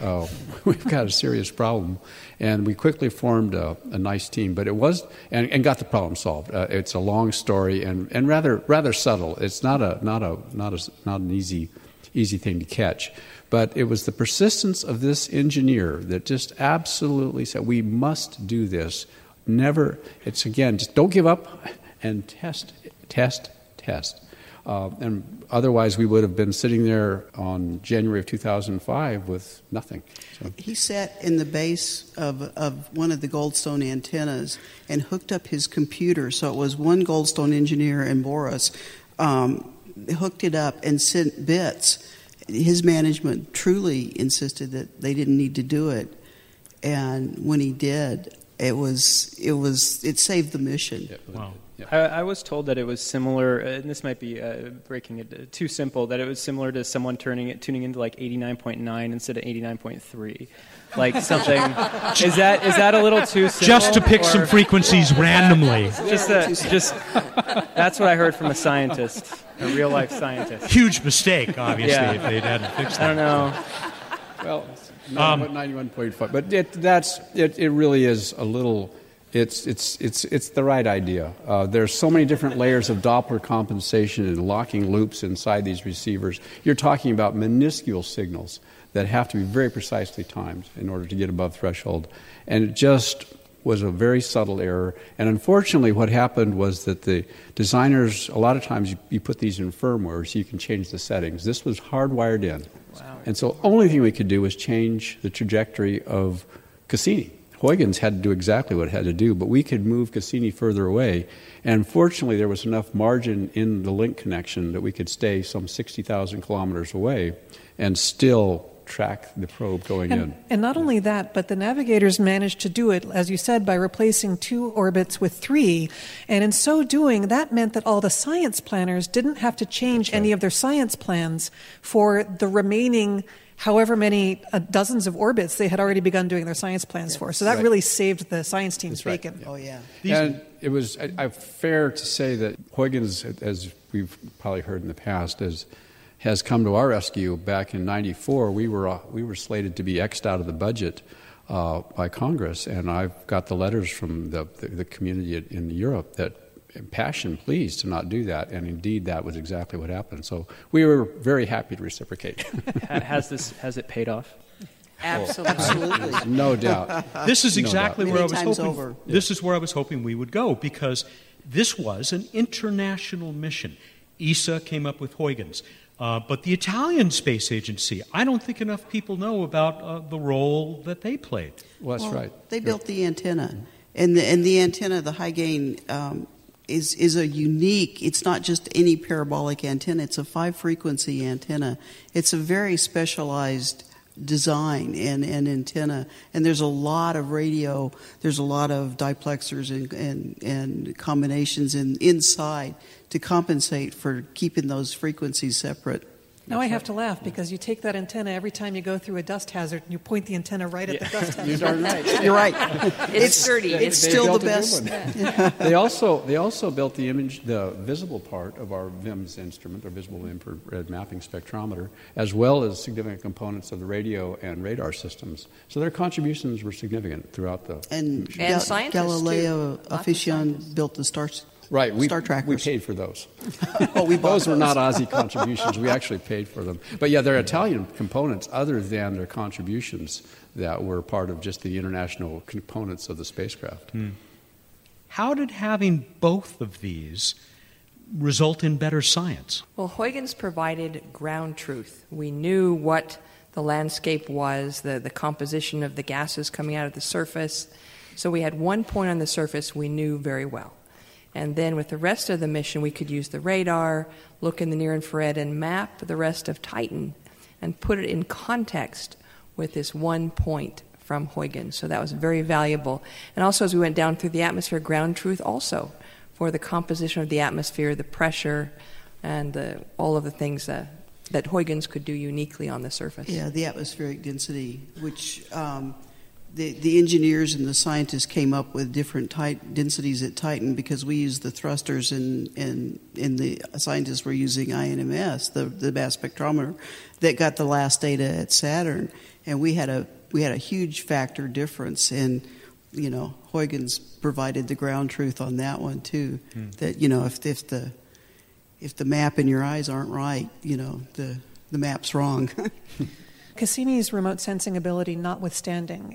We've got a serious problem. And we quickly formed a nice team, but it was, and got the problem solved. It's a long story and rather subtle. It's not an easy thing to catch. But it was the persistence of this engineer that just absolutely said, we must do this. Never, it's again, just don't give up and test. And otherwise, we would have been sitting there on January of 2005 with nothing. So. He sat in the base of one of the Goldstone antennas and hooked up his computer. So it was one Goldstone engineer and Boris hooked it up and sent bits. His management truly insisted that they didn't need to do it, and when he did, it saved the mission. Wow. Yeah. I was told that it was similar, and this might be breaking it too simple, that it was similar to someone tuning into like 89.9 instead of 89.3, like something. Is that a little too simple? Just to pick some frequencies randomly. That's what I heard from a scientist, a real life scientist. Huge mistake, obviously, if they hadn't fixed that. I don't know. Well, 91.5, but it really is a little. It's the right idea. There's so many different layers of Doppler compensation and locking loops inside these receivers. You're talking about minuscule signals that have to be very precisely timed in order to get above threshold. And it just was a very subtle error. And unfortunately, what happened was that the designers, a lot of times you put these in firmware so you can change the settings. This was hardwired in. Wow. And so the only thing we could do was change the trajectory of Cassini. Huygens had to do exactly what it had to do, but we could move Cassini further away. And fortunately, there was enough margin in the link connection that we could stay some 60,000 kilometers away and still track the probe going in. And not only that, but the navigators managed to do it, as you said, by replacing 2 orbits with 3. And in so doing, that meant that all the science planners didn't have to change any of their science plans for the remaining however many dozens of orbits they had already begun doing their science plans for. So that really saved the science team's bacon. Yeah. Oh, yeah. And it was fair to say that Huygens, as we've probably heard in the past, has come to our rescue. Back in '94, we were slated to be X'd out of the budget by Congress, and I've got the letters from the community in Europe that impassioned, please, to not do that. And indeed, that was exactly what happened. So we were very happy to reciprocate. Has it paid off? Absolutely. No doubt. This is exactly where I was hoping. Over. This is where I was hoping we would go, because this was an international mission. ESA came up with Huygens. But the Italian Space Agency, I don't think enough people know about the role that they played. Well, that's right. They built the antenna. And the antenna, the high-gain is a unique, it's not just any parabolic antenna, it's a 5-frequency antenna. It's a very specialized design and antenna. And there's a lot of radio, there's a lot of diplexers and combinations inside to compensate for keeping those frequencies separate. Now I have to laugh, because you take that antenna every time you go through a dust hazard and you point the antenna right at the dust hazard. You're right. You're right. It's sturdy. It's still the best. Yeah. They also built the visible part of our VIMS instrument, our visible infrared mapping spectrometer, as well as significant components of the radio and radar systems. So their contributions were significant throughout the mission. And scientists Galileo Offician built the stars. Right, we paid for those. Those were not Aussie contributions. We actually paid for them. But yeah, they're Italian components other than their contributions that were part of just the international components of the spacecraft. Hmm. How did having both of these result in better science? Well, Huygens provided ground truth. We knew what the landscape was, the composition of the gases coming out of the surface. So we had one point on the surface we knew very well. And then with the rest of the mission, we could use the radar, look in the near-infrared, and map the rest of Titan and put it in context with this one point from Huygens. So that was very valuable. And also, as we went down through the atmosphere, ground truth also for the composition of the atmosphere, the pressure, and all of the things that Huygens could do uniquely on the surface. Yeah, the atmospheric density, which... The engineers and the scientists came up with different densities at Titan, because we used the thrusters and the scientists were using INMS, the mass spectrometer, that got the last data at Saturn, and we had a huge factor difference, and Huygens provided the ground truth on that one too. Hmm. That if the map in your eyes aren't right, the map's wrong. Cassini's remote sensing ability notwithstanding,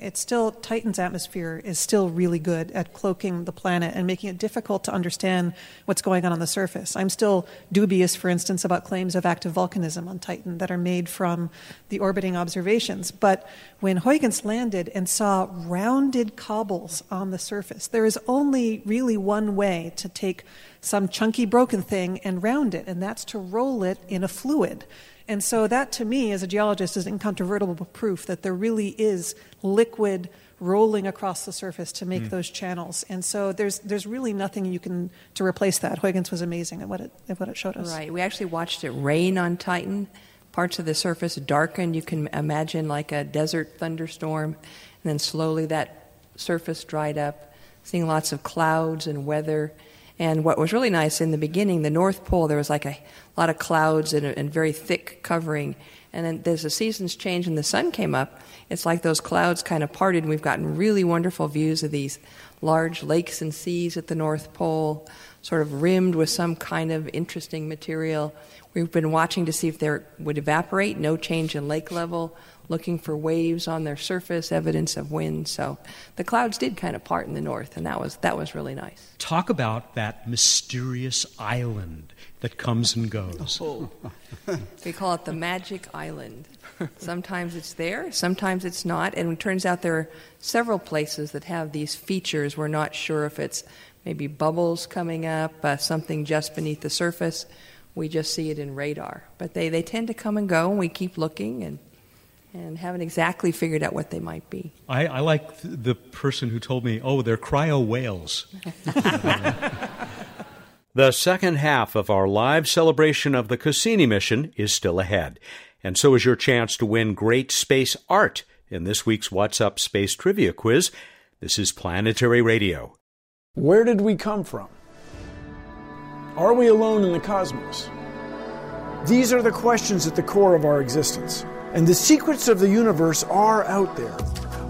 Titan's atmosphere is still really good at cloaking the planet and making it difficult to understand what's going on the surface. I'm still dubious, for instance, about claims of active volcanism on Titan that are made from the orbiting observations. But when Huygens landed and saw rounded cobbles on the surface, there is only really one way to take some chunky broken thing and round it, and that's to roll it in a fluid. And so that, to me, as a geologist, is incontrovertible proof that there really is liquid rolling across the surface to make those channels. And so there's really nothing you can to replace that. Huygens was amazing at what it showed us. Right. We actually watched it rain on Titan. Parts of the surface darkened. You can imagine like a desert thunderstorm. And then slowly that surface dried up, seeing lots of clouds and weather. And what was really nice in the beginning, the North Pole, there was like a lot of clouds and very thick covering. And then as the seasons changed and the sun came up, it's like those clouds kind of parted, and we've gotten really wonderful views of these large lakes and seas at the North Pole, sort of rimmed with some kind of interesting material. We've been watching to see if they would evaporate, no change in lake level, looking for waves on their surface, evidence of wind. So the clouds did kind of part in the north, and that was really nice. Talk about that mysterious island that comes and goes. Oh. We call it the Magic Island. Sometimes it's there, sometimes it's not, and it turns out there are several places that have these features. We're not sure if it's maybe bubbles coming up, something just beneath the surface. We just see it in radar. But they tend to come and go, and we keep looking, and and haven't exactly figured out what they might be. I like the person who told me, oh, they're cryo whales. The second half of our live celebration of the Cassini mission is still ahead, and so is your chance to win great space art in this week's What's Up Space Trivia Quiz. This is Planetary Radio. Where did we come from? Are we alone in the cosmos? These are the questions at the core of our existence, and the secrets of the universe are out there,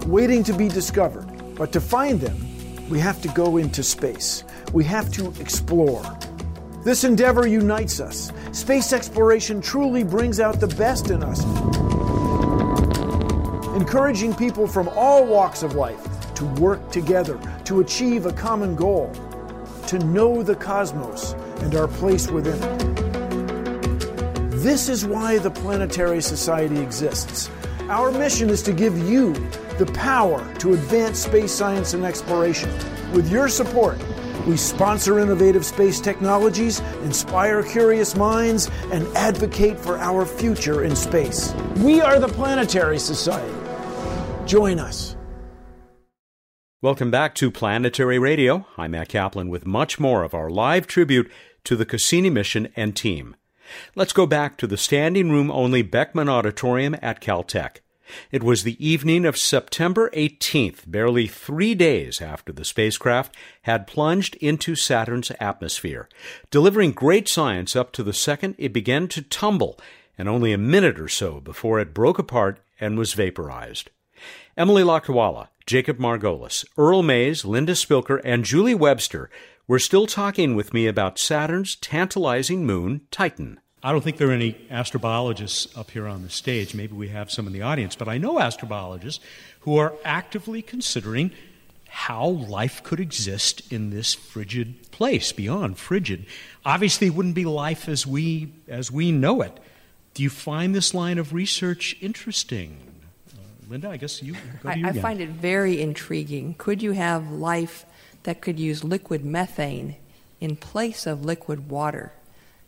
waiting to be discovered. But to find them, we have to go into space. We have to explore. This endeavor unites us. Space exploration truly brings out the best in us, encouraging people from all walks of life to work together to achieve a common goal, to know the cosmos and our place within it. This is why the Planetary Society exists. Our mission is to give you the power to advance space science and exploration. With your support, we sponsor innovative space technologies, inspire curious minds, and advocate for our future in space. We are the Planetary Society. Join us. Welcome back to Planetary Radio. I'm Matt Kaplan with much more of our live tribute to the Cassini mission and team. Let's go back to the standing room only Beckman Auditorium at Caltech. It was the evening of September 18th, barely 3 days after the spacecraft had plunged into Saturn's atmosphere. Delivering great science up to the second it began to tumble, and only a minute or so before it broke apart and was vaporized. Emily Lakdawalla, Jacob Margolis, Earl Maize, Linda Spilker, and Julie Webster were still talking with me about Saturn's tantalizing moon, Titan. I don't think there are any astrobiologists up here on the stage. Maybe we have some in the audience, but I know astrobiologists who are actively considering how life could exist in this frigid place, beyond frigid. Obviously, it wouldn't be life as we know it. Do you find this line of research interesting? Linda, I guess you go to you again. I find it very intriguing. Could you have life that could use liquid methane in place of liquid water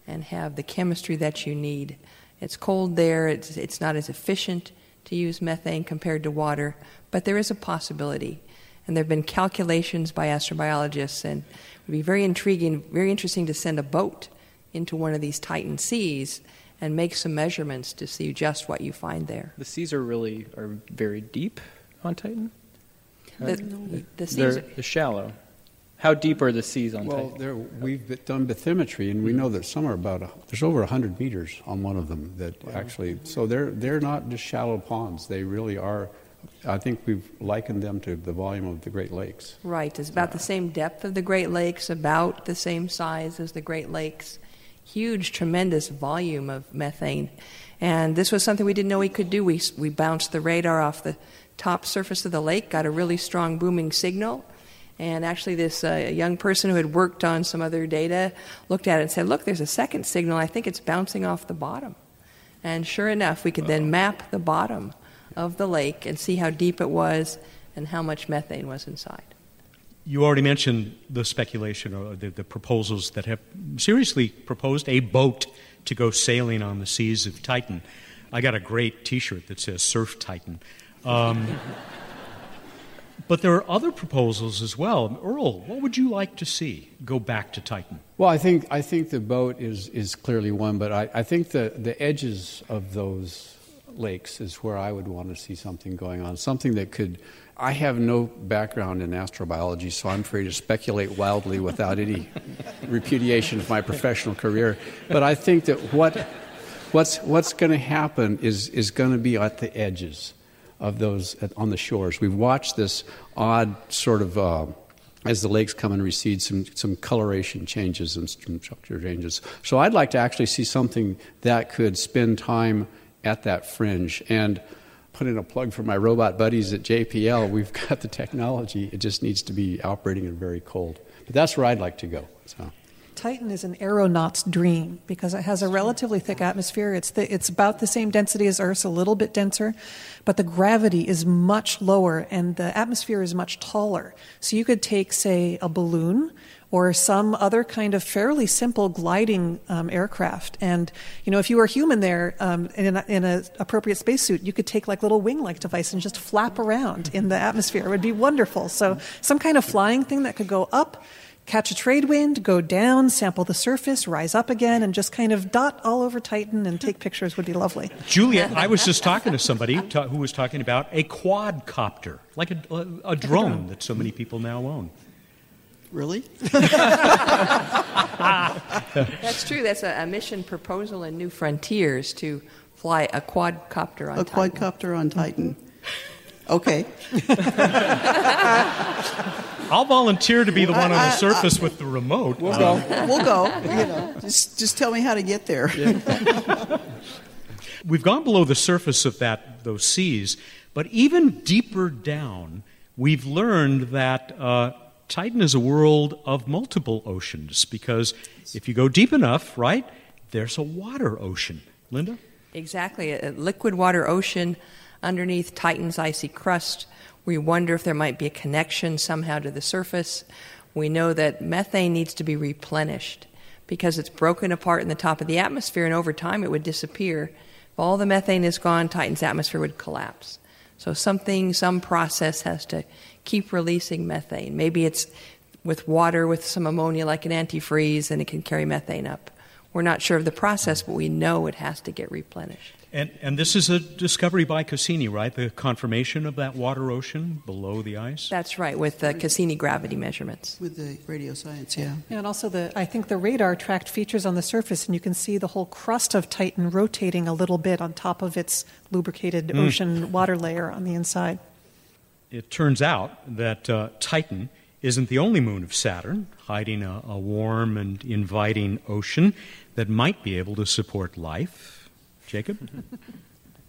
and have the chemistry that you need? It's cold there, it's not as efficient to use methane compared to water, but there is a possibility. And there have been calculations by astrobiologists, and it would be very intriguing, very interesting to send a boat into one of these Titan seas and make some measurements to see just what you find there. The seas are very deep on Titan? The seas they're shallow. How deep are the seas on Titan? Well, we've done bathymetry, and we know that some are there's over 100 meters on one of them that actually, so they're not just shallow ponds. They really are, I think we've likened them to the volume of the Great Lakes. Right, it's about the same depth of the Great Lakes, about the same size as the Great Lakes. Huge, tremendous volume of methane. And this was something we didn't know we could do. We bounced the radar off the top surface of the lake, got a really strong booming signal. And actually this young person who had worked on some other data looked at it and said, look, there's a second signal. I think it's bouncing off the bottom. And sure enough, we could then map the bottom of the lake and see how deep it was and how much methane was inside. You already mentioned the speculation or the proposals that have seriously proposed a boat to go sailing on the seas of Titan. I got a great T-shirt that says Surf Titan. But there are other proposals as well. Earl, what would you like to see go back to Titan? Well, I think the boat is clearly one, but I think the edges of those lakes is where I would want to see something going on, something that could... I have no background in astrobiology, so I'm free to speculate wildly without any repudiation of my professional career. But I think that what's going to happen is going to be at the edges of those on the shores. We've watched this odd sort of, as the lakes come and recede, some coloration changes and structure changes. So I'd like to actually see something that could spend time at that fringe. And put in a plug for my robot buddies at JPL, we've got the technology. It just needs to be operating in very cold. But that's where I'd like to go. So. Titan is an aeronaut's dream because it has a relatively thick atmosphere. It's about the same density as Earth's, a little bit denser, but the gravity is much lower and the atmosphere is much taller. So you could take, say, a balloon or some other kind of fairly simple gliding aircraft. And, you know, if you were a human there in an appropriate spacesuit, you could take like little wing-like device and just flap around in the atmosphere. It would be wonderful. So some kind of flying thing that could go up, catch a trade wind, go down, sample the surface, rise up again, and just kind of dot all over Titan and take pictures would be lovely. Julia, I was just talking to somebody who was talking about a quadcopter, like a drone that so many people now own. Really? That's true. That's a mission proposal in New Frontiers to fly a quadcopter on Titan. A quadcopter on Titan. Okay. I'll volunteer to be the one on the surface with the remote. We'll go. We'll go. You know, just tell me how to get there. Yeah. We've gone below the surface of those seas, but even deeper down, we've learned that Titan is a world of multiple oceans, because if you go deep enough, right, there's a water ocean. Linda? Exactly. A liquid water ocean underneath Titan's icy crust. We wonder if there might be a connection somehow to the surface. We know that methane needs to be replenished because it's broken apart in the top of the atmosphere, and over time it would disappear. If all the methane is gone, Titan's atmosphere would collapse. So some process has to keep releasing methane. Maybe it's with water, with some ammonia like an antifreeze, and it can carry methane up. We're not sure of the process, but we know it has to get replenished. And this is a discovery by Cassini, right? The confirmation of that water ocean below the ice? That's right, with the Cassini gravity measurements. With the radio science, yeah. And also, I think the radar tracked features on the surface, and you can see the whole crust of Titan rotating a little bit on top of its lubricated ocean water layer on the inside. It turns out that Titan isn't the only moon of Saturn, hiding a warm and inviting ocean that might be able to support life. Jacob?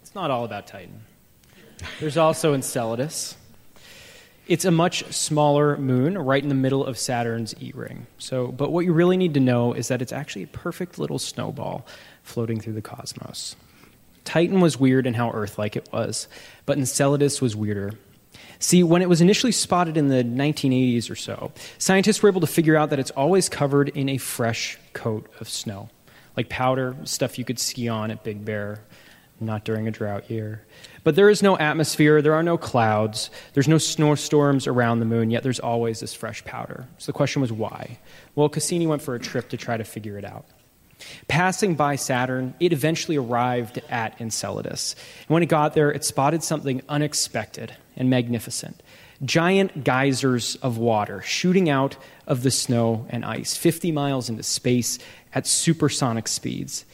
It's not all about Titan. There's also Enceladus. It's a much smaller moon right in the middle of Saturn's E-ring. But what you really need to know is that it's actually a perfect little snowball floating through the cosmos. Titan was weird in how Earth-like it was, but Enceladus was weirder. See, when it was initially spotted in the 1980s or so, scientists were able to figure out that it's always covered in a fresh coat of snow. Like powder, stuff you could ski on at Big Bear, not during a drought year. But there is no atmosphere, there are no clouds, there's no snowstorms around the moon, yet there's always this fresh powder. So the question was why? Well, Cassini went for a trip to try to figure it out. Passing by Saturn, it eventually arrived at Enceladus. And when it got there, it spotted something unexpected and magnificent. Giant geysers of water shooting out of the snow and ice, 50 miles into space at supersonic speeds.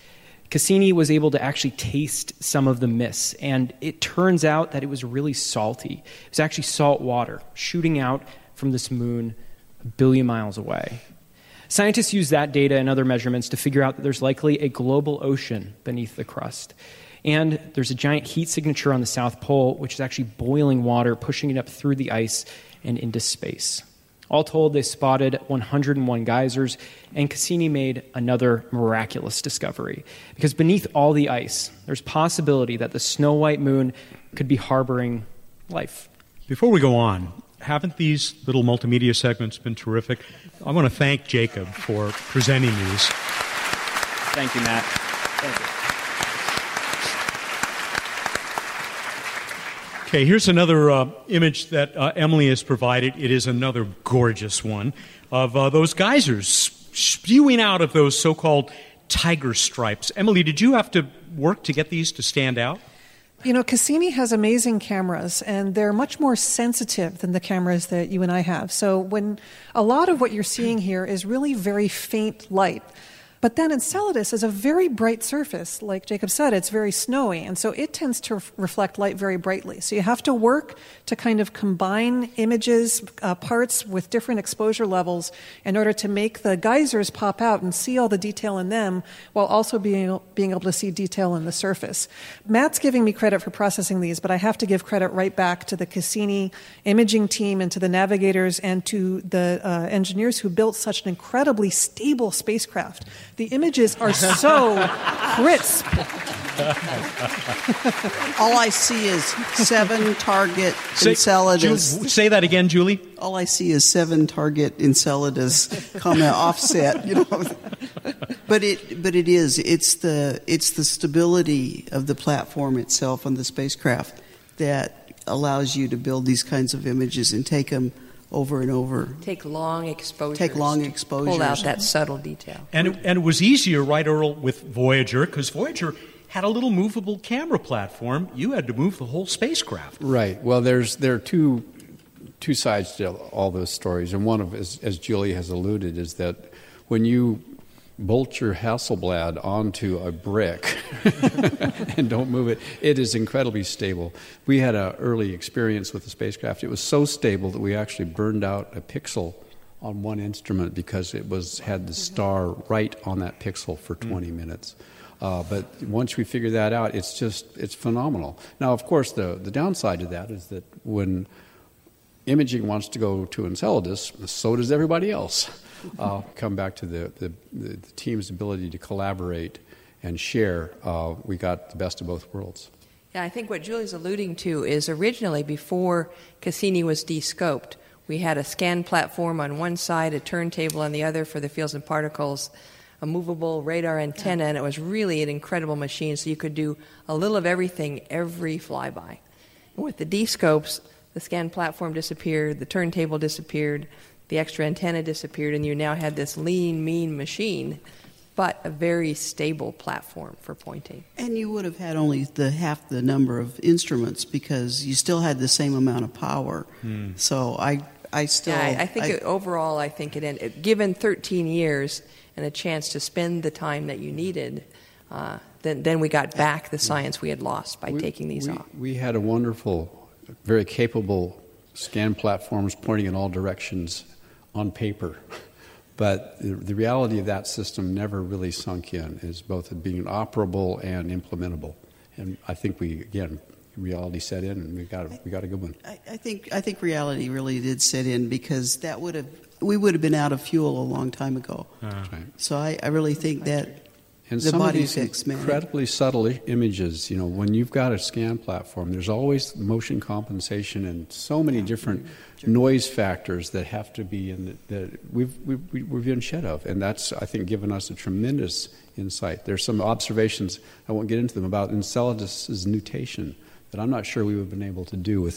Cassini was able to actually taste some of the mist, and it turns out that it was really salty. It was actually salt water shooting out from this moon a billion miles away. Scientists used that data and other measurements to figure out that there's likely a global ocean beneath the crust. And there's a giant heat signature on the South Pole, which is actually boiling water, pushing it up through the ice and into space. All told, they spotted 101 geysers, and Cassini made another miraculous discovery. Because beneath all the ice, there's possibility that the snow-white moon could be harboring life. Before we go on, haven't these little multimedia segments been terrific? I want to thank Jacob for presenting these. Thank you, Matt. Thank you. Okay, here's another image that Emily has provided. It is another gorgeous one of those geysers spewing out of those so-called tiger stripes. Emily, did you have to work to get these to stand out? You know, Cassini has amazing cameras, and they're much more sensitive than the cameras that you and I have. So when a lot of what you're seeing here is really very faint light. But then Enceladus is a very bright surface. Like Jacob said, it's very snowy, and so it tends to reflect light very brightly. So you have to work to kind of combine images, parts with different exposure levels in order to make the geysers pop out and see all the detail in them while also being able to see detail in the surface. Matt's giving me credit for processing these, but I have to give credit right back to the Cassini imaging team and to the navigators and to the engineers who built such an incredibly stable spacecraft. The images are so crisp. All I see is seven target Enceladus. Say that again, Julie. All I see is seven target Enceladus, comma offset. You know, but it's the stability of the platform itself and the spacecraft that allows you to build these kinds of images and take them over and over. Take long exposures. Pull out that subtle detail. And it was easier, right, Earl, with Voyager, because Voyager had a little movable camera platform. You had to move the whole spacecraft. Right. Well, there are two sides to all those stories, and one of, as Julie has alluded, is that when you bolt your Hasselblad onto a brick and don't move it, it is incredibly stable. We had an early experience with the spacecraft. It was so stable that we actually burned out a pixel on one instrument because it had the star right on that pixel for 20 minutes. But once we figure that out, it's phenomenal. Now, of course, the downside to that is that when imaging wants to go to Enceladus, so does everybody else. Come back to the team's ability to collaborate and share. We got the best of both worlds. Yeah, I think what Julie's alluding to is originally, before Cassini was descoped, we had a scan platform on one side, a turntable on the other for the fields and particles, a movable radar antenna, and it was really an incredible machine. So you could do a little of everything, every flyby. And with the descopes, the scan platform disappeared, the turntable disappeared, the extra antenna disappeared, and you now had this lean, mean machine, but a very stable platform for pointing. And you would have had only half the number of instruments because you still had the same amount of power. Mm. So I think, given 13 years and a chance to spend the time that you needed, then we got back the science we had lost by taking these off. We had a wonderful, very capable scan platforms pointing in all directions on paper. But the reality of that system never really sunk in, as both being operable and implementable. And I think reality set in, and we got a good one. I think reality really did set in, because that we would have been out of fuel a long time ago. Right. So I really think that. And some of these incredibly subtle images, you know, when you've got a scan platform, there's always motion compensation and so many different noise factors that have to be in that we've been shed of. And that's, I think, given us a tremendous insight. There's some observations, I won't get into them, about Enceladus's nutation that I'm not sure we would have been able to do with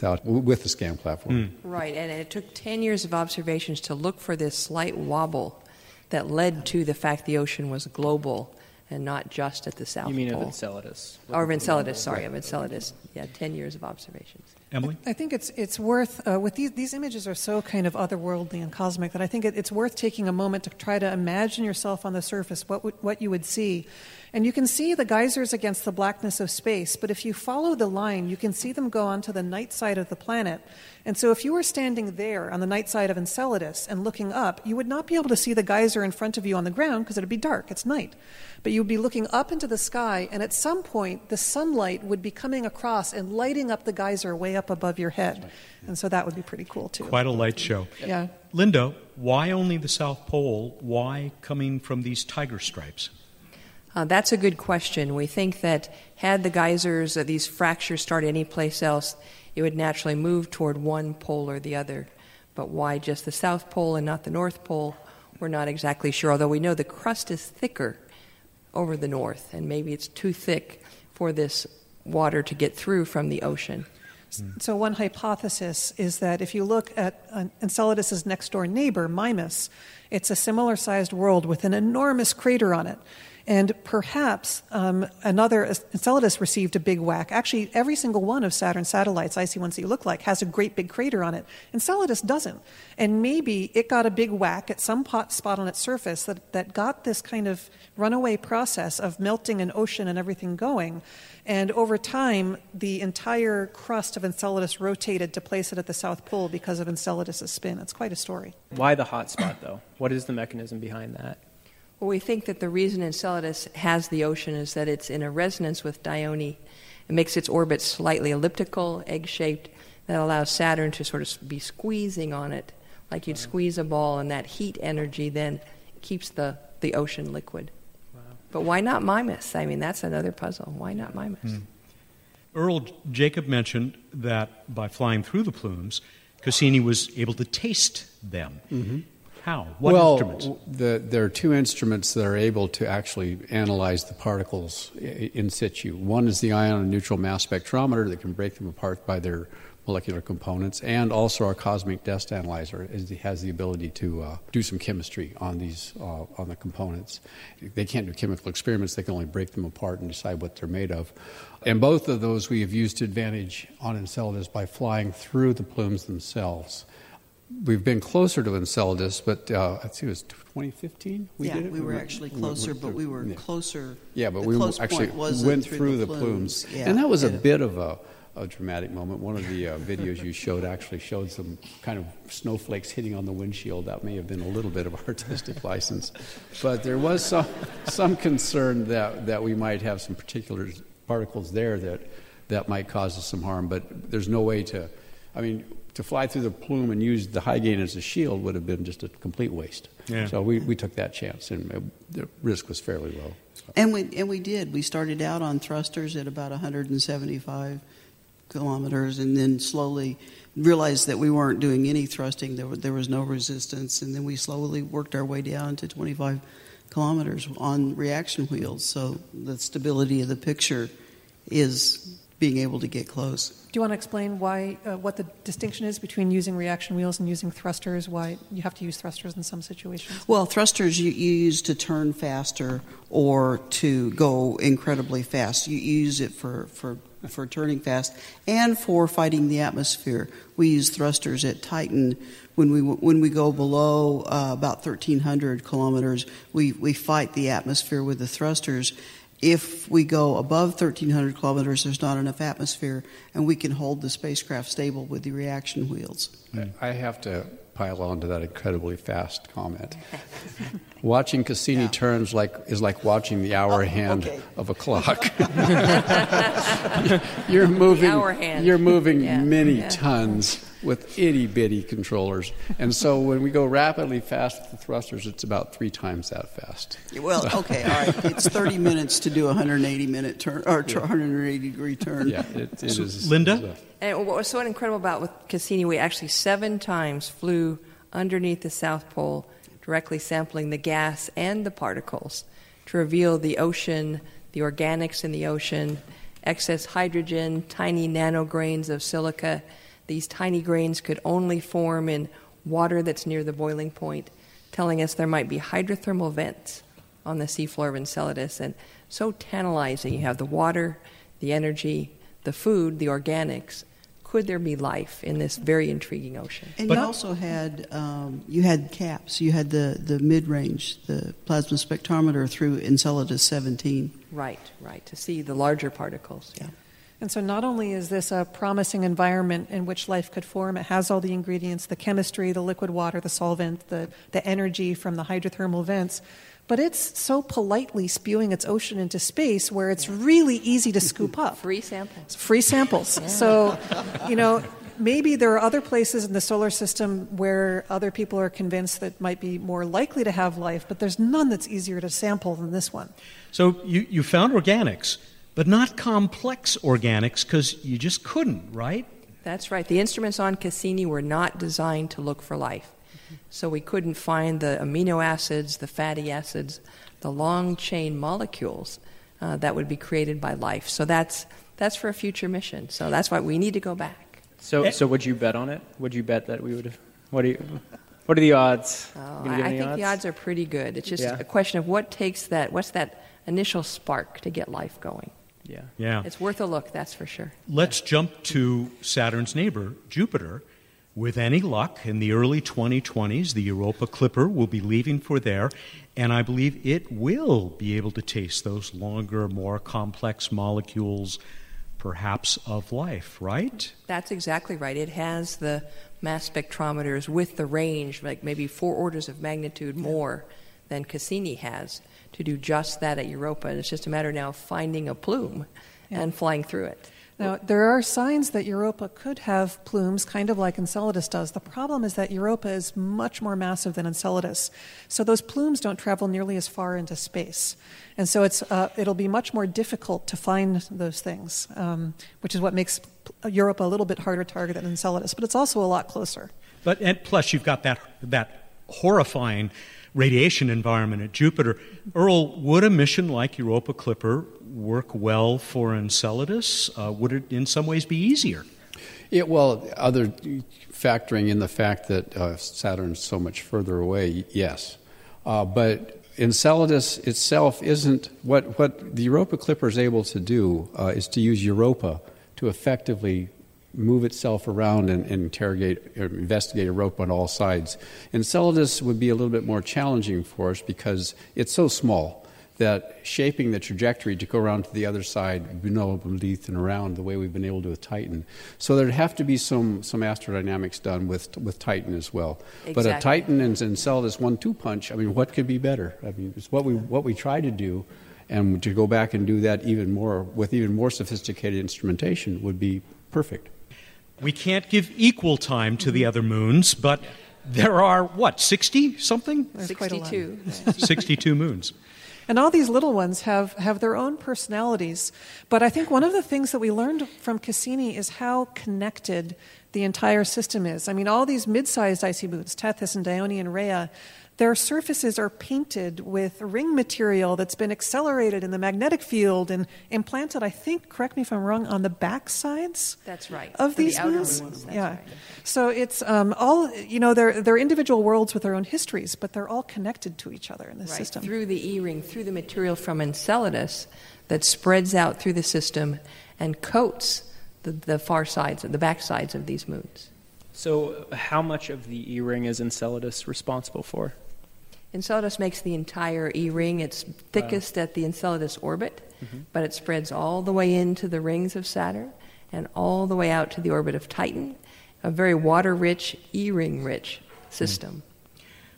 the scan platform. Mm. Right, and it took 10 years of observations to look for this slight wobble that led to the fact the ocean was global and not just at the South Pole. You mean of Enceladus? Of Enceladus. Yeah, 10 years of observations. Emily? I think it's worth, with these images are so kind of otherworldly and cosmic that I think it's worth taking a moment to try to imagine yourself on the surface, what you would see. And you can see the geysers against the blackness of space, but if you follow the line, you can see them go onto the night side of the planet. And so if you were standing there on the night side of Enceladus and looking up, you would not be able to see the geyser in front of you on the ground because it would be dark, it's night. But you would be looking up into the sky, and at some point, the sunlight would be coming across and lighting up the geyser way up above your head. Right. Yeah. And so that would be pretty cool, too. Quite a light show. Yeah. Linda, why only the South Pole? Why coming from these tiger stripes? That's a good question. We think that had the geysers, these fractures, started any place else, it would naturally move toward one pole or the other. But why just the South Pole and not the North Pole? We're not exactly sure, although we know the crust is thicker over the north, and maybe it's too thick for this water to get through from the ocean. So one hypothesis is that if you look at Enceladus's next-door neighbor, Mimas, it's a similar-sized world with an enormous crater on it. And perhaps Enceladus received a big whack. Actually, every single one of Saturn's satellites, icy ones that you look like, has a great big crater on it. Enceladus doesn't. And maybe it got a big whack at some spot on its surface that got this kind of runaway process of melting an ocean and everything going. And over time, the entire crust of Enceladus rotated to place it at the South Pole because of Enceladus's spin. It's quite a story. Why the hot spot, though? What is the mechanism behind that? Well, we think that the reason Enceladus has the ocean is that it's in a resonance with Dione. It makes its orbit slightly elliptical, egg-shaped, that allows Saturn to sort of be squeezing on it, like you'd squeeze a ball, and that heat energy then keeps the ocean liquid. But why not Mimas? I mean, that's another puzzle. Why not Mimas? Mm. Jacob mentioned that by flying through the plumes, Cassini was able to taste them. Mm-hmm. How? What instruments? Well, there are two instruments that are able to actually analyze the particles in situ. One is the ion and neutral mass spectrometer that can break them apart by their molecular components, and also our cosmic dust analyzer has the ability to do some chemistry on these on the components. They can't do chemical experiments; they can only break them apart and decide what they're made of. And both of those we have used to advantage on Enceladus by flying through the plumes themselves. We've been closer to Enceladus, but I think it was 2015 did it? We were actually closer, but we were closer. Yeah, but we actually went through the plumes. Yeah, and that was a bit of a dramatic moment. One of the videos you showed actually showed some kind of snowflakes hitting on the windshield. That may have been a little bit of artistic license. But there was some concern that we might have some particular particles there that might cause us some harm. But there's no way to, I mean, to fly through the plume and use the high gain as a shield would have been just a complete waste. Yeah. So we took that chance, and the risk was fairly low. So. And we did. We started out on thrusters at about 175 kilometers, and then slowly realized that we weren't doing any thrusting. There was no resistance, and then we slowly worked our way down to 25 kilometers on reaction wheels. So the stability of the picture is being able to get close. Do you want to explain why what the distinction is between using reaction wheels and using thrusters, why you have to use thrusters in some situations? Well, thrusters you use to turn faster or to go incredibly fast. You use it for turning fast and for fighting the atmosphere. We use thrusters at Titan. When we go below about 1,300 kilometers, we fight the atmosphere with the thrusters. If we go above 1,300 kilometers, there's not enough atmosphere, and we can hold the spacecraft stable with the reaction wheels. I have to pile on to that incredibly fast comment. Watching Cassini turns is like watching the hour hand of a clock. You're moving many tons with itty-bitty controllers. And so when we go rapidly fast with the thrusters, it's about 3 times that fast. Well, it's 30 minutes to do a 180-minute turn, or 180-degree turn. Yeah, it is. Linda? And what was so incredible about with Cassini, we actually 7 times flew underneath the South Pole, directly sampling the gas and the particles to reveal the ocean, the organics in the ocean, excess hydrogen, tiny nanograins of silica. These tiny grains could only form in water that's near the boiling point, telling us there might be hydrothermal vents on the seafloor of Enceladus. And so tantalizing. You have the water, the energy, the food, the organics. Could there be life in this very intriguing ocean? And you also had CAPS. You had the mid-range, the plasma spectrometer through Enceladus 17. Right, to see the larger particles, yeah. And so not only is this a promising environment in which life could form, it has all the ingredients, the chemistry, the liquid water, the solvent, the energy from the hydrothermal vents, but it's so politely spewing its ocean into space where it's really easy to scoop up. Free samples. Yeah. So, maybe there are other places in the solar system where other people are convinced that might be more likely to have life, but there's none that's easier to sample than this one. So you found organics, but not complex organics, because you just couldn't, right? That's right. The instruments on Cassini were not designed to look for life. Mm-hmm. So we couldn't find the amino acids, the fatty acids, the long-chain molecules that would be created by life. So that's for a future mission. So that's why we need to go back. So would you bet on it? Would you bet that we would have... What are the odds? I think the odds are pretty good. It's just a question of what's that initial spark to get life going. Yeah. It's worth a look, that's for sure. Let's jump to Saturn's neighbor, Jupiter. With any luck, in the early 2020s, the Europa Clipper will be leaving for there, and I believe it will be able to taste those longer, more complex molecules, perhaps of life, right? That's exactly right. It has the mass spectrometers with the range, like maybe 4 orders of magnitude more than Cassini has, to do just that at Europa. And it's just a matter now of finding a plume and flying through it. Now, there are signs that Europa could have plumes, kind of like Enceladus does. The problem is that Europa is much more massive than Enceladus. So those plumes don't travel nearly as far into space. And so it's, it'll be much more difficult to find those things, which is what makes Europa a little bit harder target than Enceladus. But it's also a lot closer. But and plus, you've got that horrifying radiation environment at Jupiter. Earl, would a mission like Europa Clipper work well for Enceladus? Would it in some ways be easier? Well, factoring in the fact that Saturn's so much further away, yes. But Enceladus itself isn't, what the Europa Clipper is able to do is to use Europa to effectively move itself around and investigate Europa on all sides. Enceladus would be a little bit more challenging for us because it's so small that shaping the trajectory to go around to the other side beneath and around the way we've been able to with Titan. So there'd have to be some astrodynamics done with Titan as well. Exactly. But a Titan and Enceladus 1-2 punch, I mean, what could be better? I mean, it's what we try to do, and to go back and do that even more with even more sophisticated instrumentation would be perfect. We can't give equal time to the other moons, but there are, 60-something? 62. 62 moons. And all these little ones have their own personalities. But I think one of the things that we learned from Cassini is how connected the entire system is. I mean, all these mid-sized icy moons, Tethys and Dione and Rhea, their surfaces are painted with ring material that's been accelerated in the magnetic field and implanted, I think, correct me if I'm wrong, on the back sides. That's right. Of for these the moons. Ones, that's yeah. Right. So it's all, you know, they're individual worlds with their own histories, but they're all connected to each other in this right. system. Through the E-ring, through the material from Enceladus that spreads out through the system and coats the far sides, the back sides of these moons. So how much of the E-ring is Enceladus responsible for? Enceladus makes the entire E-ring. It's thickest at the Enceladus orbit, but it spreads all the way into the rings of Saturn and all the way out to the orbit of Titan, a very water-rich, E-ring-rich system.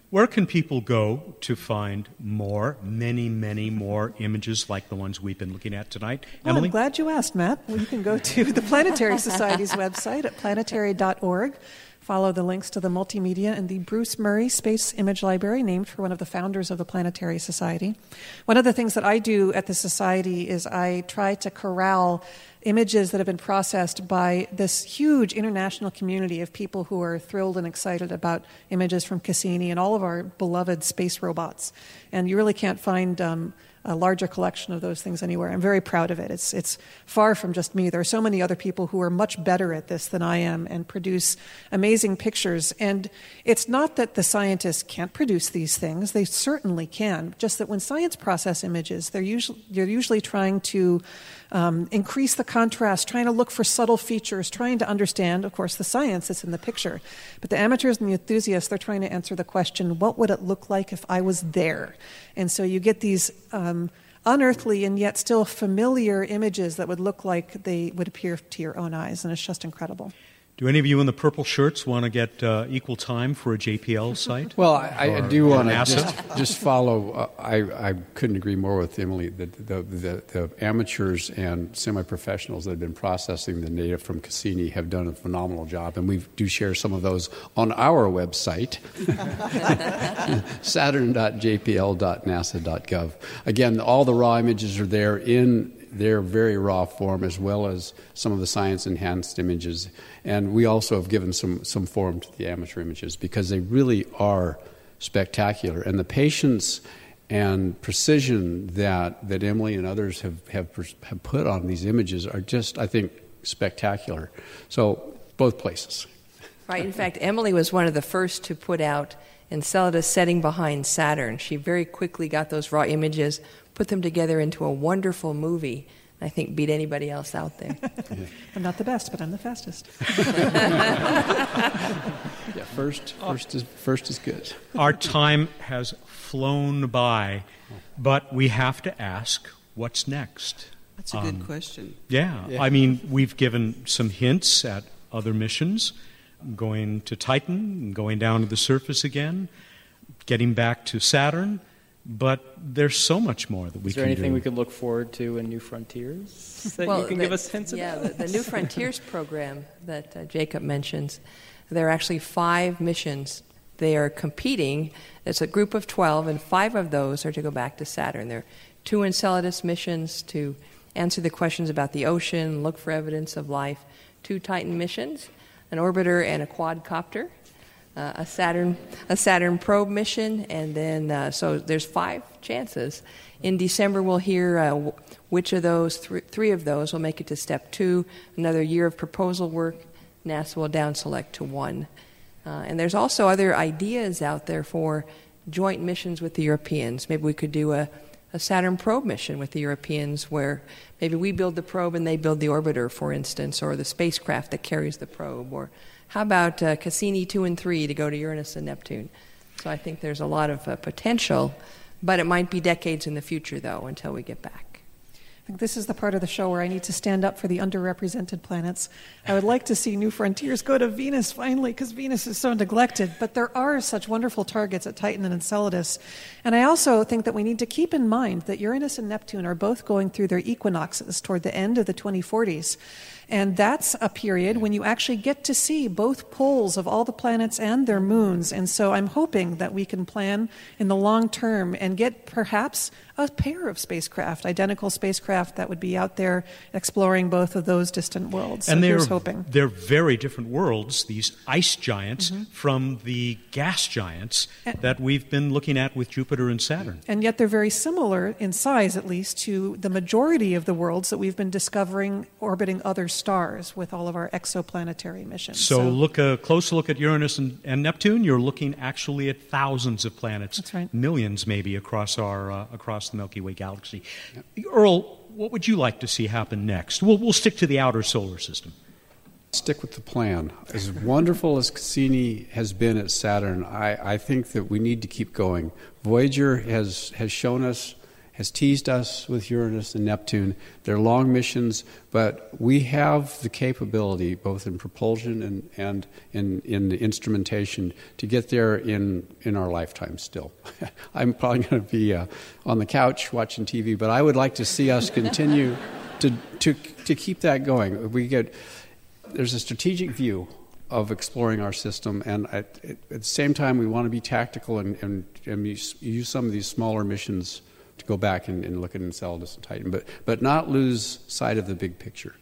Where can people go to find more, many, many more images like the ones we've been looking at tonight? Well, Emily? I'm glad you asked, Matt. Well, you can go to the Planetary Society's website at planetary.org. Follow the links to the multimedia and the Bruce Murray Space Image Library, named for one of the founders of the Planetary Society. One of the things that I do at the Society is I try to corral images that have been processed by this huge international community of people who are thrilled and excited about images from Cassini and all of our beloved space robots. And you really can't find a larger collection of those things anywhere. I'm very proud of it. It's far from just me. There are so many other people who are much better at this than I am and produce amazing pictures. And it's not that the scientists can't produce these things. They certainly can. Just that when science process images, they're usually trying to increase the contrast, trying to look for subtle features, trying to understand, of course, the science that's in the picture. But the amateurs and the enthusiasts, they're trying to answer the question, what would it look like if I was there? And so you get these unearthly and yet still familiar images that would look like they would appear to your own eyes, and it's just incredible. Do any of you in the purple shirts want to get equal time for a JPL site? Well, I do want to just follow. I couldn't agree more with Emily. The amateurs and semi-professionals that have been processing the data from Cassini have done a phenomenal job, and we do share some of those on our website, saturn.jpl.nasa.gov. Again, all the raw images are there in their very raw form, as well as some of the science-enhanced images. And we also have given some form to the amateur images because they really are spectacular. And the patience and precision that Emily and others have put on these images are just, I think, spectacular. So both places. Right. In fact, Emily was one of the first to put out Enceladus setting behind Saturn. She very quickly got those raw images, put them together into a wonderful movie, and I think beat anybody else out there. I'm not the best, but I'm the fastest. Yeah, first is good. Our time has flown by, but we have to ask, what's next? That's a good question. Yeah, I mean, we've given some hints at other missions, going to Titan, going down to the surface again, getting back to Saturn, But there's so much more that we can do. Is there anything we can look forward to in New Frontiers that you can give us hints about? Yeah, the New Frontiers program that Jacob mentions, there are actually 5 missions. They are competing. It's a group of 12, and 5 of those are to go back to Saturn. There are 2 Enceladus missions to answer the questions about the ocean, look for evidence of life, 2 Titan missions, an orbiter and a quadcopter. A Saturn probe mission, and then so there's 5 chances. In December, we'll hear which of those three of those will make it to step 2. Another year of proposal work. NASA will down select to 1. And there's also other ideas out there for joint missions with the Europeans. Maybe we could do a Saturn probe mission with the Europeans, where maybe we build the probe and they build the orbiter, for instance, or the spacecraft that carries the probe, or how about Cassini 2 and 3 to go to Uranus and Neptune? So I think there's a lot of potential, but it might be decades in the future, though, until we get back. I think this is the part of the show where I need to stand up for the underrepresented planets. I would like to see New Frontiers go to Venus, finally, because Venus is so neglected. But there are such wonderful targets at Titan and Enceladus. And I also think that we need to keep in mind that Uranus and Neptune are both going through their equinoxes toward the end of the 2040s. And that's a period when you actually get to see both poles of all the planets and their moons. And so I'm hoping that we can plan in the long term and get perhaps a pair of spacecraft, identical spacecraft that would be out there exploring both of those distant worlds. And they're very different worlds, these ice giants from the gas giants that we've been looking at with Jupiter and Saturn. And yet they're very similar in size, at least, to the majority of the worlds that we've been discovering orbiting other stars with all of our exoplanetary missions. So look a close look at Uranus and Neptune. You're looking actually at thousands of planets. That's right. Millions maybe across our across the Milky Way galaxy. Yep. Earl, what would you like to see happen next? We'll stick to the outer solar system. Stick with the plan. As wonderful as Cassini has been at Saturn, I think that we need to keep going. Voyager has shown us, has teased us with Uranus and Neptune. They're long missions, but we have the capability, both in propulsion and in the instrumentation, to get there in our lifetime still. I'm probably going to be on the couch watching TV, but I would like to see us continue to keep that going. There's a strategic view of exploring our system, and at the same time we want to be tactical and use some of these smaller missions to go back and look at Enceladus and Titan, but not lose sight of the big picture.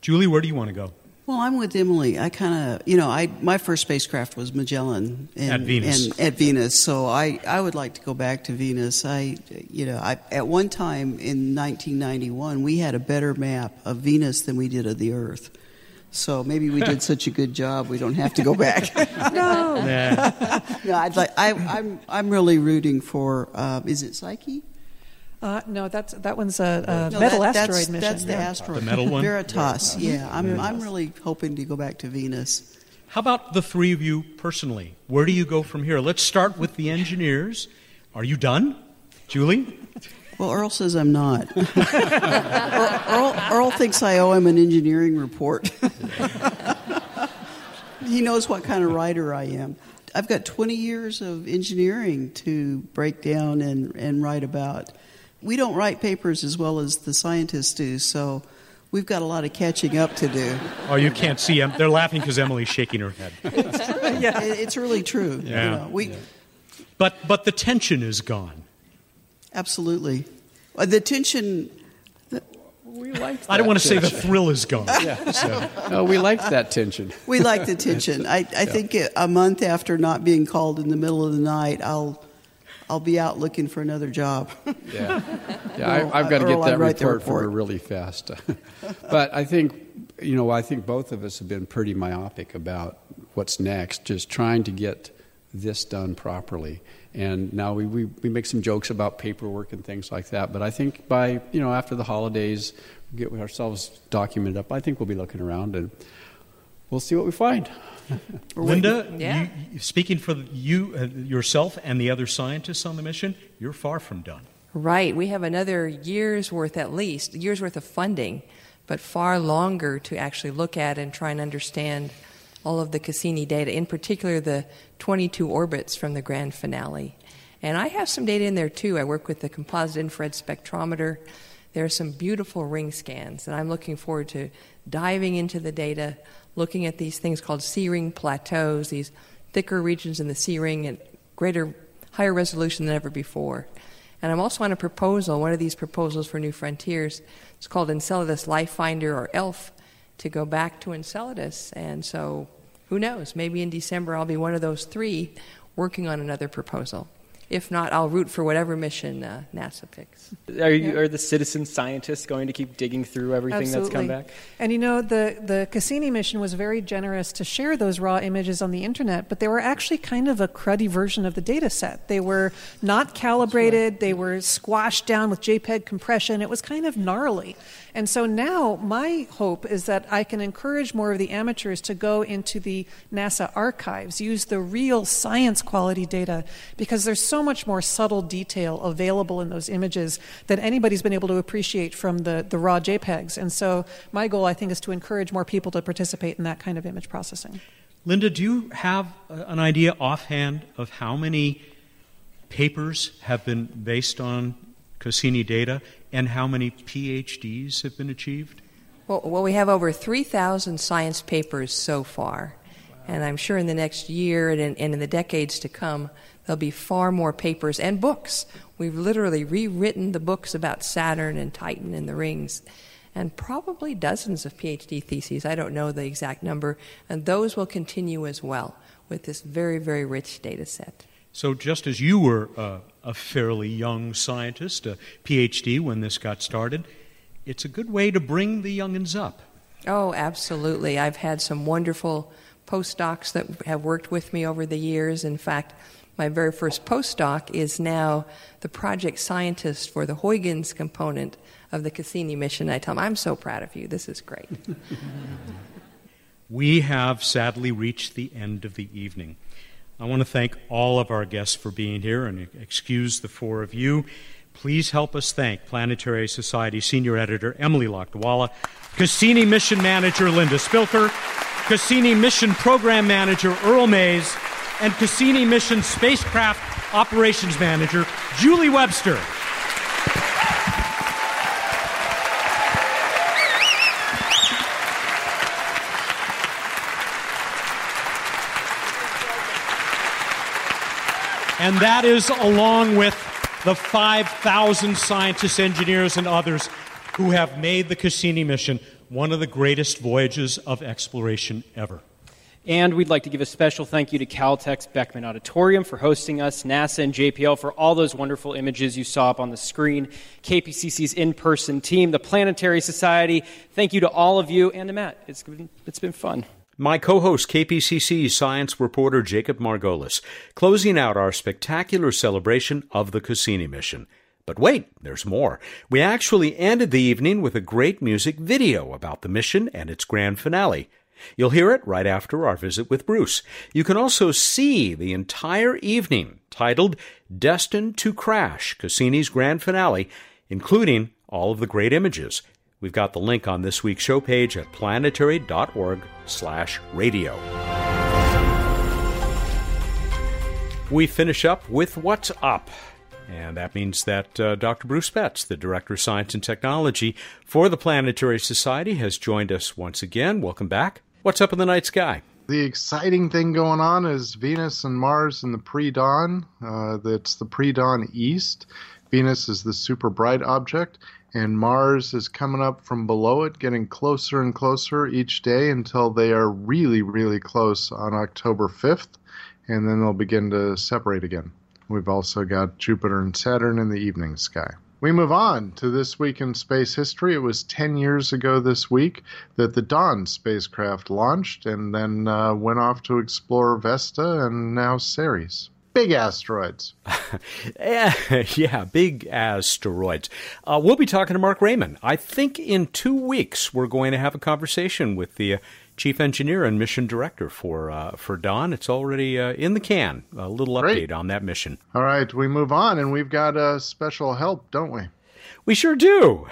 Julie, where do you want to go? Well, I'm with Emily. I kind of, my first spacecraft was Magellan. At Venus. So I would like to go back to Venus. I at one time in 1991, we had a better map of Venus than we did of the Earth. So maybe we did such a good job we don't have to go back. No. Nah. No, I'm really rooting for, is it Psyche? No, that one's a metal asteroid mission. That's the asteroid. The metal one? Veritas, yeah. I'm really hoping to go back to Venus. How about the three of you personally? Where do you go from here? Let's start with the engineers. Are you done, Julie? Well, Earl says I'm not. Earl thinks I owe him an engineering report. He knows what kind of writer I am. I've got 20 years of engineering to break down and write about. We don't write papers as well as the scientists do, so we've got a lot of catching up to do. Oh, you can't see them. They're laughing because Emily's shaking her head. It's true. Yeah. It's really true. Yeah. But the tension is gone. Absolutely. The tension... We liked that. I don't want to say the thrill is gone. Yeah. So. No, we liked that tension. We liked the tension. I think a month after not being called in the middle of the night, I'll be out looking for another job. Yeah, I've got to get that report for her really fast. But I think, both of us have been pretty myopic about what's next, just trying to get this done properly. And now we make some jokes about paperwork and things like that. But I think by, after the holidays, we get ourselves documented up. I think we'll be looking around and we'll see what we find. Linda, yeah. You, speaking for you yourself and the other scientists on the mission, you're far from done. Right. We have another year's worth at least, year's worth of funding, but far longer to actually look at and try and understand all of the Cassini data, in particular the 22 orbits from the grand finale. And I have some data in there, too. I work with the composite infrared spectrometer. There are some beautiful ring scans, and I'm looking forward to diving into the data, looking at these things called C-ring plateaus, these thicker regions in the C-ring at greater, higher resolution than ever before. And I'm also on a proposal, one of these proposals for New Frontiers. It's called Enceladus Life Finder, or ELF, to go back to Enceladus. And so who knows? Maybe in December I'll be one of those three working on another proposal. If not, I'll root for whatever mission NASA picks. Are the citizen scientists going to keep digging through everything Absolutely. That's come back? And you know, the Cassini mission was very generous to share those raw images on the internet, but they were actually kind of a cruddy version of the data set. They were not calibrated. Right. They were squashed down with JPEG compression. It was kind of gnarly. And so now my hope is that I can encourage more of the amateurs to go into the NASA archives, use the real science quality data, because there's so much more subtle detail available in those images that anybody's been able to appreciate from the raw JPEGs. And so my goal, I think, is to encourage more people to participate in that kind of image processing. Linda, do you have an idea offhand of how many papers have been based on Cassini data and how many PhDs have been achieved? Well, we have over 3,000 science papers so far. Wow. And I'm sure in the next year and in the decades to come, there'll be far more papers and books. We've literally rewritten the books about Saturn and Titan and the rings, and probably dozens of PhD theses. I don't know the exact number. And those will continue as well with this very, very rich data set. So just as you were a fairly young scientist, a PhD when this got started, it's a good way to bring the youngins up. Oh, absolutely. I've had some wonderful postdocs that have worked with me over the years. In fact, my very first postdoc is now the project scientist for the Huygens component of the Cassini mission. I tell him, I'm so proud of you. This is great. We have sadly reached the end of the evening. I want to thank all of our guests for being here and excuse the four of you. Please help us thank Planetary Society Senior Editor Emily Lakdawalla, Cassini Mission Manager Linda Spilker, Cassini Mission Program Manager Earl Maize, and Cassini Mission Spacecraft Operations Manager, Julie Webster. And that is along with the 5,000 scientists, engineers, and others who have made the Cassini mission one of the greatest voyages of exploration ever. And we'd like to give a special thank you to Caltech's Beckman Auditorium for hosting us, NASA and JPL for all those wonderful images you saw up on the screen, KPCC's in-person team, the Planetary Society. Thank you to all of you and to Matt. It's been fun. My co-host, KPCC science reporter Jacob Margolis, closing out our spectacular celebration of the Cassini mission. But wait, there's more. We actually ended the evening with a great music video about the mission and its grand finale. You'll hear it right after our visit with Bruce. You can also see the entire evening, titled Destined to Crash, Cassini's Grand Finale, including all of the great images. We've got the link on this week's show page at planetary.org/radio. We finish up with What's Up. And that means that Dr. Bruce Betts, the Director of Science and Technology for the Planetary Society, has joined us once again. Welcome back. What's up in the night sky? The exciting thing going on is Venus and Mars in the pre-dawn. That's the pre-dawn east. Venus is the super bright object, and Mars is coming up from below it, getting closer and closer each day until they are really, really close on October 5th, and then they'll begin to separate again. We've also got Jupiter and Saturn in the evening sky. We move on to this week in space history. It was 10 years ago this week that the Dawn spacecraft launched and then went off to explore Vesta and now Ceres. Big asteroids. Yeah, big asteroids. We'll be talking to Mark Raymond. I think in 2 weeks we're going to have a conversation with the Chief Engineer and Mission Director for Dawn. It's already in the can, a little Great. Update on that mission. All right, we move on, and we've got special help, don't we? We sure do.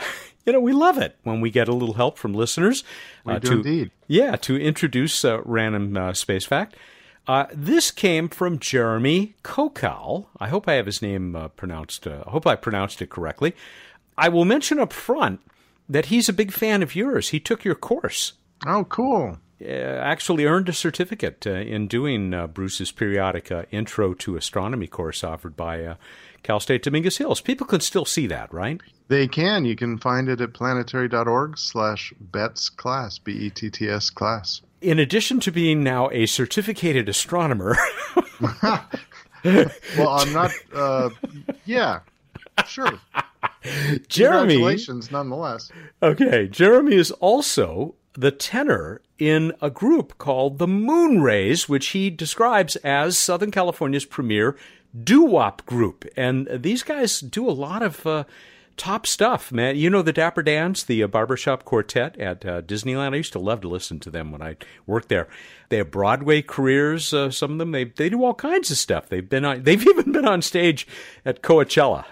You know, we love it when we get a little help from listeners. We do indeed. Yeah, to introduce a random space fact. This came from Jeremy Kokal. I hope I have his name pronounced. I hope I pronounced it correctly. I will mention up front that he's a big fan of yours. He took your course. Oh, cool. Actually earned a certificate in doing Bruce's periodic intro to astronomy course offered by Cal State Dominguez Hills. People can still see that, right? They can. You can find it at planetary.org/BETS class, BETTS class. In addition to being now a certificated astronomer. Well, I'm not. Yeah, sure. Jeremy. Congratulations, nonetheless. Okay. Jeremy is also the tenor in a group called the Moon Rays, which he describes as Southern California's premier doo-wop group. And these guys do a lot of top stuff, man. You know the Dapper Dans, the barbershop quartet at Disneyland? I used to love to listen to them when I worked there. They have Broadway careers, some of them. They do all kinds of stuff. They've even been on stage at Coachella.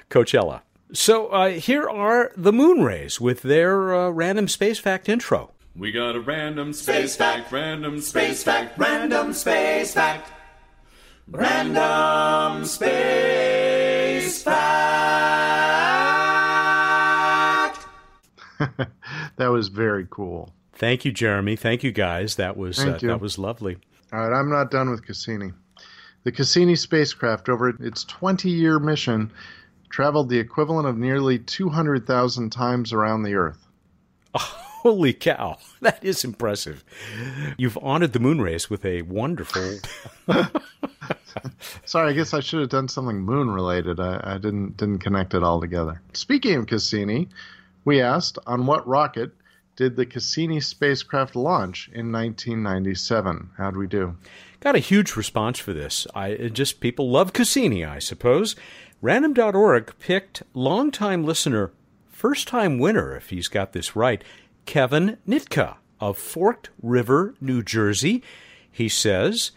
So here are the Moon Rays with their random space fact intro. We got a random space fact, random space fact, random space fact, random space fact. That was very cool. Thank you, Jeremy. Thank you, guys. That was lovely. All right, I'm not done with Cassini. The Cassini spacecraft, over its 20-year mission, traveled the equivalent of nearly 200,000 times around the Earth. Oh. Holy cow, that is impressive. You've honored the Moon Rays with a wonderful... Sorry, I guess I should have done something moon-related. I didn't connect it all together. Speaking of Cassini, we asked, on what rocket did the Cassini spacecraft launch in 1997? How'd we do? Got a huge response for this. People love Cassini, I suppose. Random.org picked longtime listener, first-time winner, if he's got this right, Kevin Nitka of Forked River, New Jersey. He says,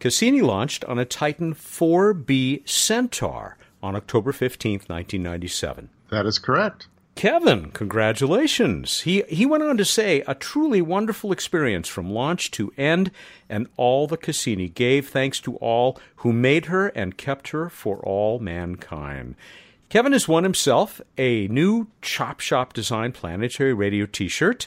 Cassini launched on a Titan 4B Centaur on October 15th, 1997. That is correct. Kevin, congratulations. He went on to say, a truly wonderful experience from launch to end and all the Cassini gave, thanks to all who made her and kept her for all mankind. Kevin has won himself a new Chop Shop Design Planetary Radio t-shirt.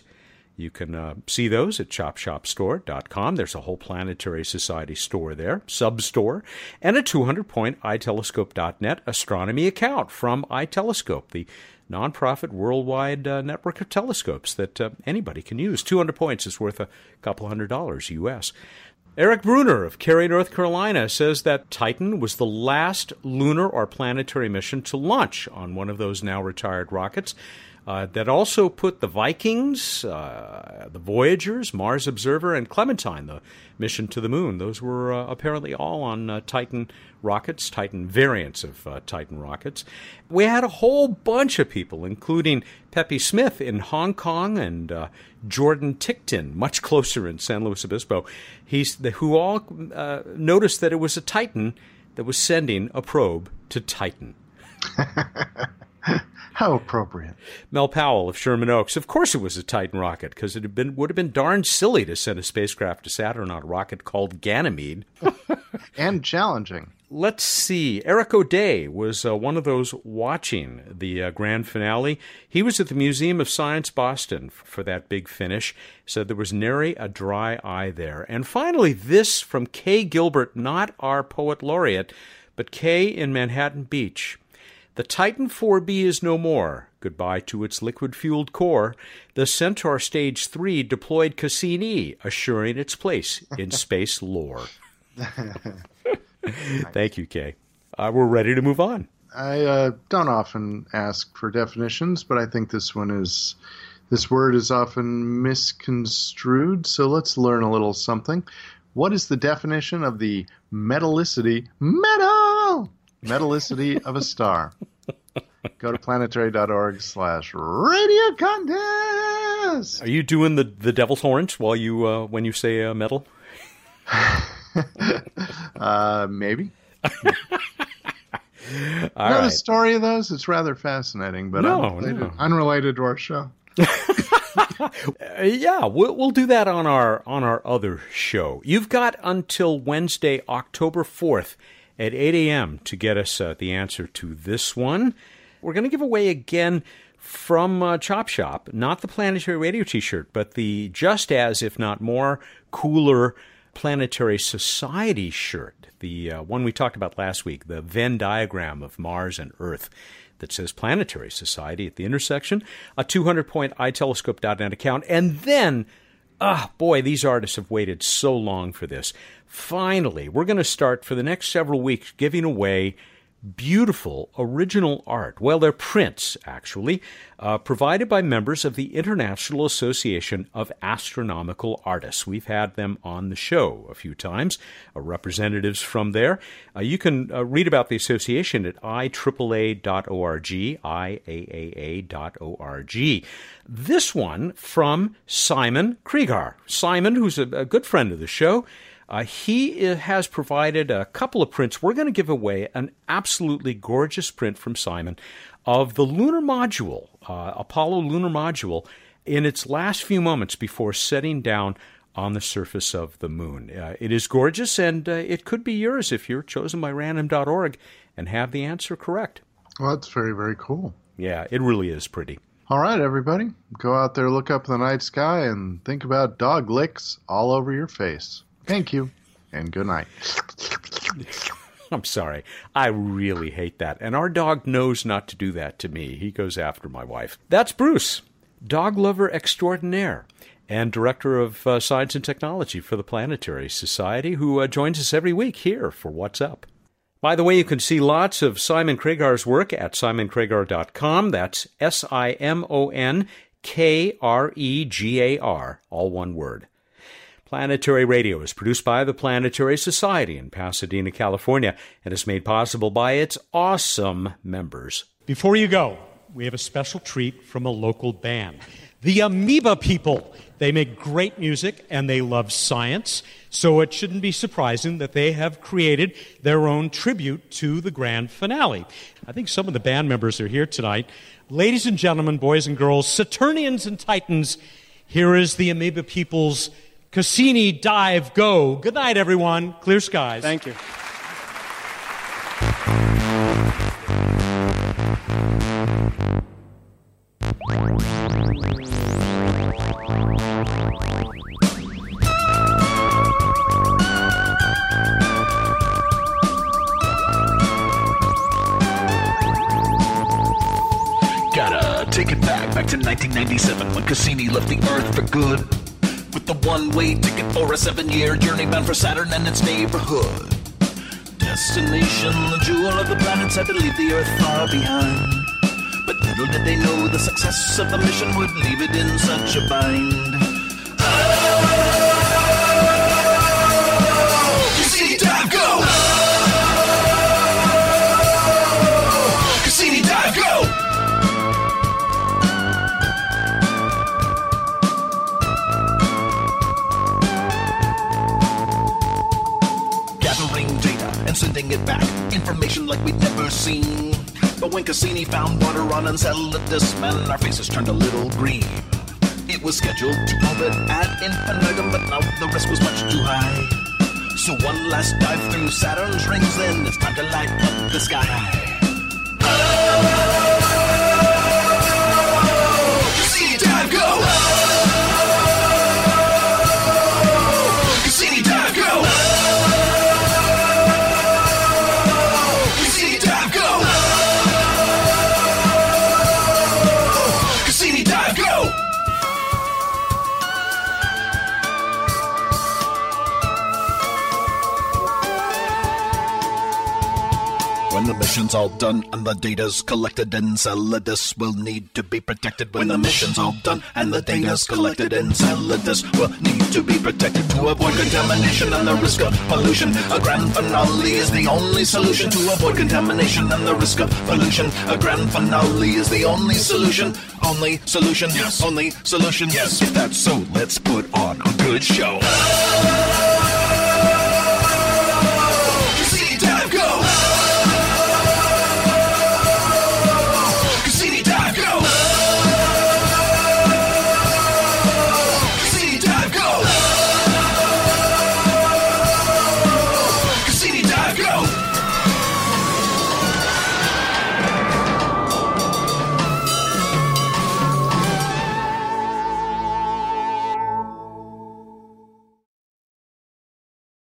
You can see those at chopshopstore.com. There's a whole Planetary Society store there, sub-store, and a 200-point itelescope.net astronomy account from iTelescope, the nonprofit worldwide network of telescopes that anybody can use. 200 points is worth a couple $100 U.S. Eric Bruner of Cary, North Carolina, says that Titan was the last lunar or planetary mission to launch on one of those now-retired rockets that also put the Vikings, the Voyagers, Mars Observer, and Clementine, the mission to the moon. Those were apparently all on Titan rockets, Titan variants of Titan rockets. We had a whole bunch of people, including Pepe Smith in Hong Kong and Jordan Tickton, much closer in San Luis Obispo, who all noticed that it was a Titan that was sending a probe to Titan. How appropriate. Mel Powell of Sherman Oaks. Of course it was a Titan rocket, because it would have been darn silly to send a spacecraft to Saturn on a rocket called Ganymede. And challenging. Let's see. Eric O'Day was one of those watching the grand finale. He was at the Museum of Science, Boston, for that big finish. Said there was nary a dry eye there. And finally, this from Kay Gilbert, not our poet laureate, but Kay in Manhattan Beach. The Titan 4B is no more. Goodbye to its liquid-fueled core. The Centaur Stage 3 deployed Cassini, assuring its place in space lore. Thank you, Kay. We're ready to move on. I don't often ask for definitions, but I think this word is often misconstrued, so let's learn a little something. What is the definition of the metallicity of a star? Go to planetary.org/radio contest. Are you doing the devil's horns while you when you say metal? Maybe. All right. The story of those? It's rather fascinated, unrelated to our show. Yeah, we'll do that on our other show. You've got until Wednesday, October 4th at 8 a.m. to get us the answer to this one. We're going to give away again from Chop Shop, not the Planetary Radio t-shirt, but the just as, if not more, cooler Planetary Society shirt, the one we talked about last week, the Venn diagram of Mars and Earth that says Planetary Society at the intersection, a 200-point itelescope.net account, and then, ah, boy, these artists have waited so long for this. Finally, we're going to start for the next several weeks giving away beautiful original art. Well, they're prints, actually, provided by members of the International Association of Astronomical Artists. We've had them on the show a few times, representatives from there. You can read about the association at IAAA.org, IAAA.org. This one from Simon Krieger. Simon, who's a good friend of the show, he has provided a couple of prints. We're going to give away an absolutely gorgeous print from Simon of the lunar module, Apollo lunar module, in its last few moments before setting down on the surface of the moon. It is gorgeous, and it could be yours if you're chosen by random.org and have the answer correct. Well, that's very, very cool. Yeah, it really is pretty. All right, everybody, go out there, look up in the night sky, and think about dog licks all over your face. Thank you, and good night. I'm sorry. I really hate that. And our dog knows not to do that to me. He goes after my wife. That's Bruce, dog lover extraordinaire and director of science and technology for the Planetary Society, who joins us every week here for What's Up. By the way, you can see lots of Simon Kregar's work at simonkriegar.com. That's SIMONKREGAR, all one word. Planetary Radio is produced by the Planetary Society in Pasadena, California, and is made possible by its awesome members. Before you go, we have a special treat from a local band, the Amoeba People. They make great music and they love science, so it shouldn't be surprising that they have created their own tribute to the grand finale. I think some of the band members are here tonight. Ladies and gentlemen, boys and girls, Saturnians and Titans, here is the Amoeba People's Cassini Dive Go. Good night, everyone. Clear skies. Thank you. Gotta take it back to 1997 when Cassini left the Earth for good. With the one-way ticket for a 7-year journey bound for Saturn and its neighborhood. Destination, the jewel of the planets had to leave the Earth far behind. But little did they know the success of the mission would leave it in such a bind. Oh, Cassini Dive Go! Oh, Cassini Dive Go! And sending it back, information like we'd never seen. But when Cassini found water on Enceladus, man, our faces turned a little green. It was scheduled to orbit ad infinitum, but now the risk was much too high. So one last dive through Saturn's rings, then it's time to light up the sky. Oh, Cassini Dive Go! Oh, Cassini Dive Go! Oh, the mission's all done and the data's collected, Enceladus will need to be protected. When the mission's all done and the data's collected, Enceladus will need to be protected to avoid contamination and the risk of pollution. A grand finale is the only solution to avoid contamination and the risk of pollution. A grand finale is the only solution. Only solution. Yes. Only solution. Yes. If that's so, let's put on a good show.